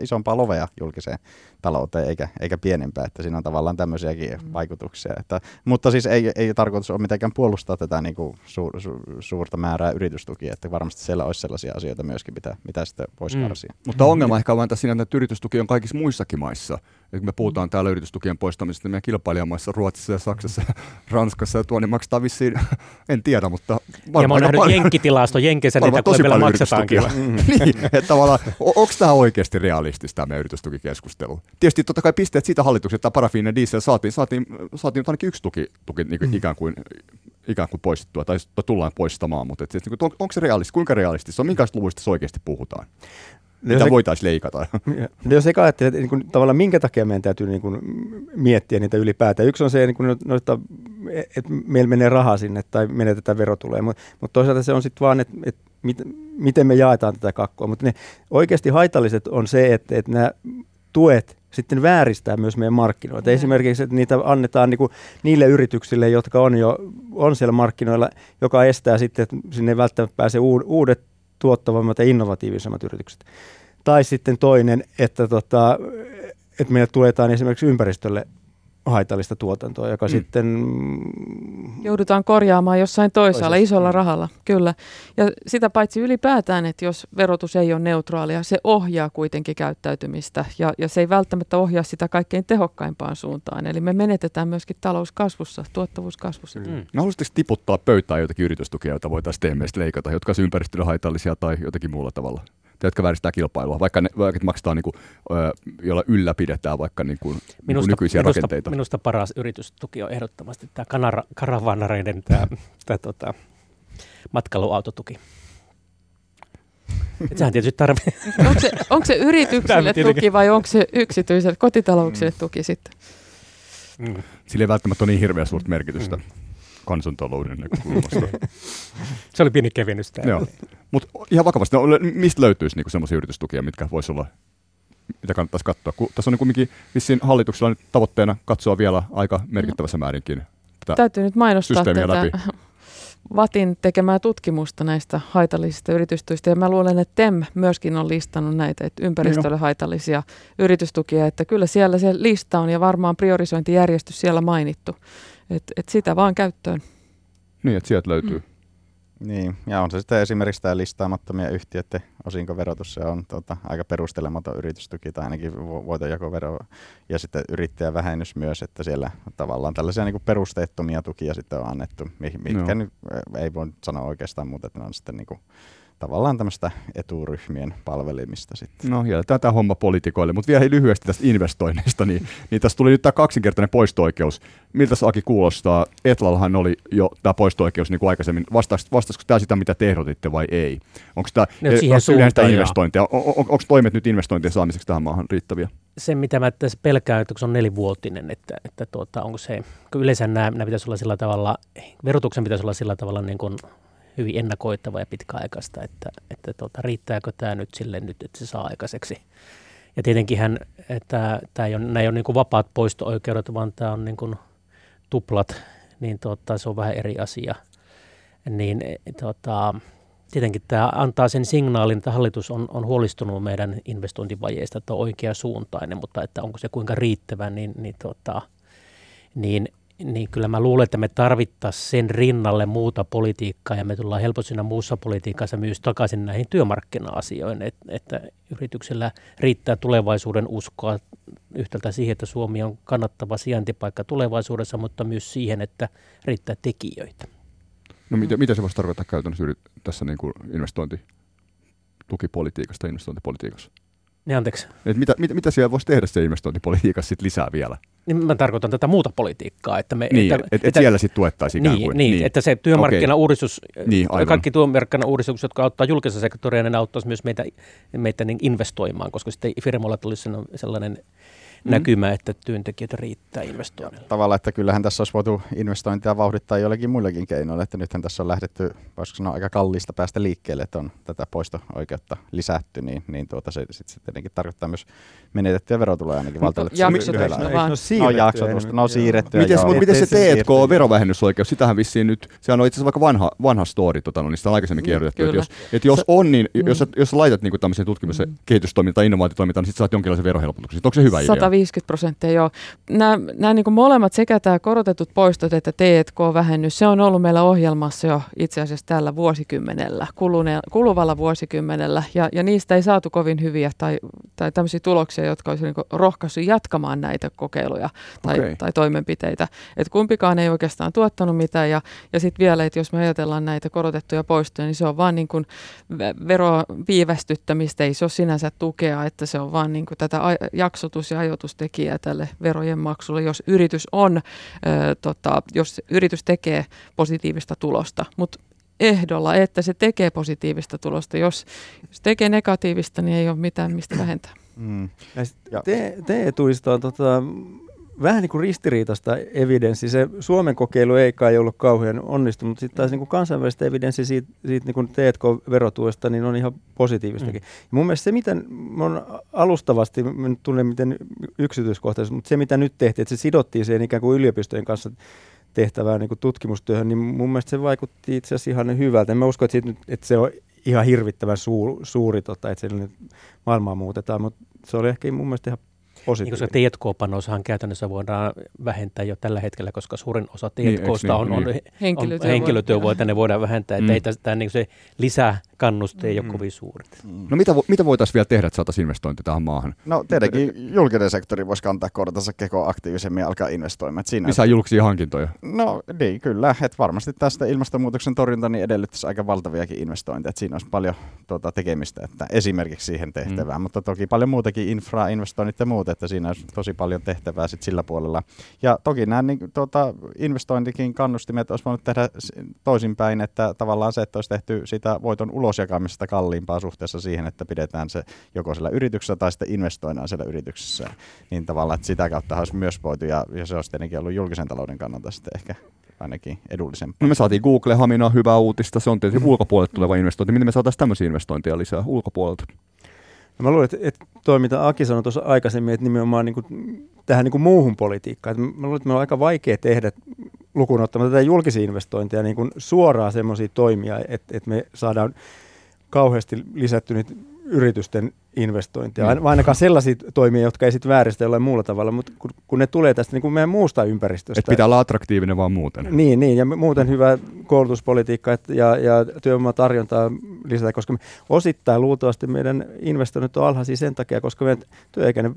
isompaa lovea julkiseen talouteen, eikä pienempää, että siinä on tavallaan tämmöisiäkin vaikutuksia. Että, mutta siis ei tarkoitus ole mitenkään puolustaa tätä niin kuin suurta määrää yritystukia, että varmasti siellä olisi sellaisia asioita myöskin, mitä sitten voisi karsia. Mutta ongelma ehkä on siinä, että yritystuki on kaikissa muissakin maissa. Et kun me puhutaan täällä yritystukien poistamisesta, niin meidän kilpailijamaissa, Ruotsissa ja Saksassa ja Ranskassa ja niin maksetaan vissiin, en tiedä, mutta varmaan ja mä oon nähnyt jenkkitilasto Jenkeissä, niitä kun vielä maksetaankin. Niin, että tavallaan, onko tämä oikeasti realistista tämä meidän yritystukikeskustelu? Tietysti totta kai pisteet siitä hallituksen, että parafiininen diesel saatiin ainakin yksi tuki niin ikään kuin poistettua, tai tullaan poistamaan, mutta siis, onko se realistista, kuinka realistista on, minkälaista luvuista se oikeasti puhutaan? Mitä voitaisiin leikata. Jos eka ajattelee, että niin tavallaan minkä takia meidän täytyy niin kuin miettiä niitä ylipäätään. Yksi on se, niin kuin, että meillä menee rahaa sinne tai menetetään verotuloja, mutta toisaalta se on sitten vaan, että miten me jaetaan tätä kakkua. Mutta ne oikeasti haitalliset on se, että nämä tuet sitten vääristää myös meidän markkinoita. Esimerkiksi, että niitä annetaan niin kuin niille yrityksille, jotka on siellä markkinoilla, joka estää sitten, että sinne ei välttämättä pääse uudet tuottavammat ja innovatiivisemmat yritykset. Tai sitten toinen, että meillä tuetaan esimerkiksi ympäristölle haitallista tuotantoa, joka sitten... joudutaan korjaamaan jossain toisaalla isolla rahalla, kyllä. Ja sitä paitsi ylipäätään, että jos verotus ei ole neutraalia, se ohjaa kuitenkin käyttäytymistä ja se ei välttämättä ohjaa sitä kaikkein tehokkaimpaan suuntaan. Eli me menetetään myöskin talouskasvussa, tuottavuuskasvussa. No haluaisitko tiputtaa pöytään jotakin yritystukia, joita voitaisiin teidän mielestä leikata, jotka on ympäristölle haitallisia tai jotakin muulla tavalla? Jotka vääristää kilpailua, vaikka ne maksetaan, niin kuin, jolla ylläpidetään vaikka niin kuin, nykyisiä rakenteita. Minusta paras yritystuki on ehdottomasti tämä karavanareiden tämä matkailuautotuki. Et sehän tietysti tarvitsee. Onko se yrityksille tuki vai onko se yksityiselle kotitalouksille tuki sitten? Sillä ei välttämättä ole niin hirveän suurta merkitystä. Kansantalouden näkökulmasta. Se oli pieni kevennys täällä. Mutta ihan vakavasti, mistä löytyisi niinku semmoisia yritystukia, mitkä voisi olla, mitä kannattaisi katsoa? Tässä on kuitenkin vissiin hallituksella nyt tavoitteena katsoa vielä aika merkittävässä määrinkin tätä täytyy nyt mainostaa systeemiä läpi. VATTin tekemää tutkimusta näistä haitallisista yritystuista, ja mä luulen, että TEM myöskin on listannut näitä, että ympäristölle haitallisia yritystukia, että kyllä siellä se lista on, ja varmaan priorisointijärjestys siellä mainittu, että sitä vaan käyttöön. Niin, että sieltä löytyy. Niin, ja on se sitten esimerkiksi tämä listaamattomia yhtiöiden osinkoverotus, se on aika perustelematon yritystuki tai ainakin voitonjakovero ja sitten yrittäjävähennys myös, että siellä tavallaan tällaisia niinku perusteettomia tukia sitten on annettu, mitkä nyt ei voi sanoa oikeastaan muuta, että ne on sitten niinku tavallaan tämmöistä eturyhmien palvelimista sitten. No ja tätä homma poliitikoille, mutta vielä lyhyesti tästä investoinneista, niin tässä tuli nyt tämä kaksinkertainen poisto-oikeus. Miltä Aki kuulostaa? Etlallahan oli jo tämä poisto-oikeus niin kuin aikaisemmin. Vastaisiko tämä sitä, mitä te ehdotitte vai ei? Onko tämä yleensä investointeja? Onko toimet nyt investointien saamiseksi tähän maahan riittäviä? Se, mitä mä tässä pelkään, että se on nelivuotinen, että onko se, kun yleensä nämä pitäisi olla sillä tavalla, verotuksen pitäisi olla sillä tavalla niin kuin hyvin ennakoittava ja pitkäaikaista, että riittääkö tämä nyt sille nyt, että se saa aikaiseksi. Ja tietenkinhän, että nämä ei ole niin kuin vapaat poisto-oikeudet, vaan tämä on niin kuin tuplat, niin se on vähän eri asia. Niin tietenkin tämä antaa sen signaalin, että hallitus on huolestunut meidän investointivajeista, että on oikeasuuntainen, mutta että onko se kuinka riittävä, niin kyllä mä luulen, että me tarvittaisiin sen rinnalle muuta politiikkaa ja me tullaan helposti siinä muussa politiikassa myös takaisin näihin työmarkkina-asioihin, että yrityksellä riittää tulevaisuuden uskoa yhtäältä siihen, että Suomi on kannattava sijaintipaikka tulevaisuudessa, mutta myös siihen, että riittää tekijöitä. No mitä se voisi tarkoittaa käytännössä tässä niin kuin investointitukipolitiikassa, investointipolitiikassa? Ne, anteeksi. Mitä siellä voisi tehdä se investointipolitiikassa sit lisää vielä? Niin mä tarkoitan tätä muuta politiikkaa. Että me, niin, että siellä sitten tuettaisiin ikään kuin. Niin, että se työmarkkinauudistus, kaikki työmarkkinauudistukset, jotka auttaa julkisessa sektoria, ne auttaisi myös meitä niin investoimaan, koska sitten firmoilla tulisi sellainen näkymä, että työntekijät riittää investoinnille. Tavallaan, että kyllähän tässä olisi voitu investointia vauhdittaa jollakin muillakin keinoilla, että nythän tässä on lähdetty, voisiko sanoa, aika kalliista päästä liikkeelle, että on tätä poisto-oikeutta lisätty, niin se sitten tietenkin tarkoittaa myös menetettyä verotuloja ainakin valtiolle. Siirrettyä. Miten se T&K-verovähennysoikeus, sitähän vissiin nyt, sehän on itse asiassa vaikka vanha story, niistä on aikaisemmin kerrotettu, että jos on, niin jos laitat niinku tämmöiseen tutkimus- ja kehitystoimintaan tai innovaatiotoimintaan, niin sitten saat jonkinlaisen verohelpotuksen. Onko se hyvä idea? 150%, joo. Nämä niinku molemmat, sekä tämä korotetut poistot että T&K-vähennys, se on ollut meillä ohjelmassa jo itse asiassa tällä vuosikymmenellä, kuluvalla vuosikymmenellä, ja niistä ei saatu kovin hyviä tai tämmöisiä tuloksia, jotka olisi niinku rohkaissut jatkamaan näitä kokeiluja tai toimenpiteitä. Et kumpikaan ei oikeastaan tuottanut mitään, ja sitten vielä, että jos me ajatellaan näitä korotettuja poistoja, niin se on vaan niin kuin veroviivästyttämistä, ei se ole sinänsä tukea, että se on vaan niin kuin tätä jaksotus- ja ajoitustekijää tälle verojen maksulle, jos yritys on, jos yritys tekee positiivista tulosta, mutta ehdolla, että se tekee positiivista tulosta. Jos tekee negatiivista, niin ei ole mitään mistä vähentää. TE-tuista on vähän niin kuin ristiriitaista evidenssi. Se Suomen kokeilu ei kai ollut kauhean onnistunut, mutta sitten taas niin kuin kansainvälistä evidenssi siitä niin kuin T&K-verotuesta niin on ihan positiivistakin. Ja mun mielestä se, mitä on alustavasti, mä nyt tunnen miten yksityiskohtaisesti, mutta se mitä nyt tehtiin, että se sidottiin siihen ikään kuin yliopistojen kanssa tehtävään niin kuin tutkimustyöhön, niin mun mielestä se vaikutti itse asiassa ihan hyvältä. Mä uskon, että se on ihan hirvittävän suuri, että se maailmaa muutetaan, mutta se oli ehkä mun mielestä ihan positiivinen. Niin, koska T&K-panossahan käytännössä voidaan vähentää jo tällä hetkellä, koska suurin osa T&K:sta on henkilötyövuotta, ne voidaan vähentää, että ei tästä niin se lisäkannuste ei ole kovin suuri. No mitä voitaisiin vielä tehdä, että saataisiin investointi tähän maahan? No tietenkin julkinen sektori voisi kantaa kortensa kekoon aktiivisemmin ja alkaa investoimaan. Lisää julkisia hankintoja? No niin, kyllä, että varmasti tästä ilmastonmuutoksen torjunta niin edellyttäisi aika valtaviakin investointeja, että siinä olisi paljon tekemistä, että esimerkiksi siihen tehtävään, mutta toki paljon muutakin infraa, investoinnit ja muuta, että siinä on tosi paljon tehtävää sit sillä puolella. Ja toki nämä investointikin kannustimet olisi voinut tehdä toisinpäin, että tavallaan se, että olisi tehty sitä voiton ulosjakamisesta kalliimpaa suhteessa siihen, että pidetään se joko siellä yrityksessä tai sitten investoidaan siellä yrityksessä. Niin tavallaan, että sitä kautta olisi myös voitu, ja se olisi tietenkin ollut julkisen talouden kannalta sitten ehkä ainakin edullisempaa. Me saatiin Google Hamina hyvää uutista, se on tietysti ulkopuolelta tuleva investointi. Miten me saataisiin tämmöisiä investointeja lisää ulkopuolelta? Mä luulen, että tuo mitä Aki sanoi tuossa aikaisemmin, että nimenomaan niin kuin tähän niin kuin muuhun politiikkaan. Mä luulen, että meillä on aika vaikea tehdä lukuun ottamatta tätä julkisia investointeja niin kuin suoraan semmoisia toimia, että me saadaan kauheasti lisätty niitä yritysten investointeja. Ainakaan sellaisia toimia, jotka ei sitten vääristä jollain muulla tavalla, mutta kun ne tulee tästä niin kuin meidän muusta ympäristöstä. Että pitää olla attraktiivinen vaan muuten. Niin ja muuten hyvä koulutuspolitiikka ja työvoimatarjontaa lisätä, koska me osittain luultavasti meidän investoinnit on alhaisia sen takia, koska meidän työikäinen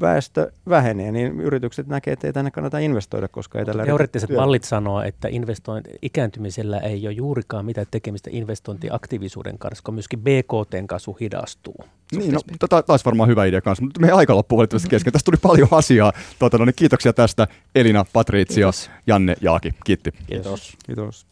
väestö vähenee, niin yritykset näkee, että ei tänne kannata investoida, koska ei tällä... Teoreettiset mallit sanoo, että ikääntymisellä ei ole juurikaan mitään tekemistä investointiaktiivisuuden kanssa, kun myöskin BKT:n kasvu hidastuu. Niin, no, taisi varmaan hyvä idea kanssa, mutta meidän aika loppuu valitettavasti kesken. Tässä tuli paljon asiaa. Niin kiitoksia tästä Elina, Patrizio, Janne ja Aki. Kiitti. Kiitos.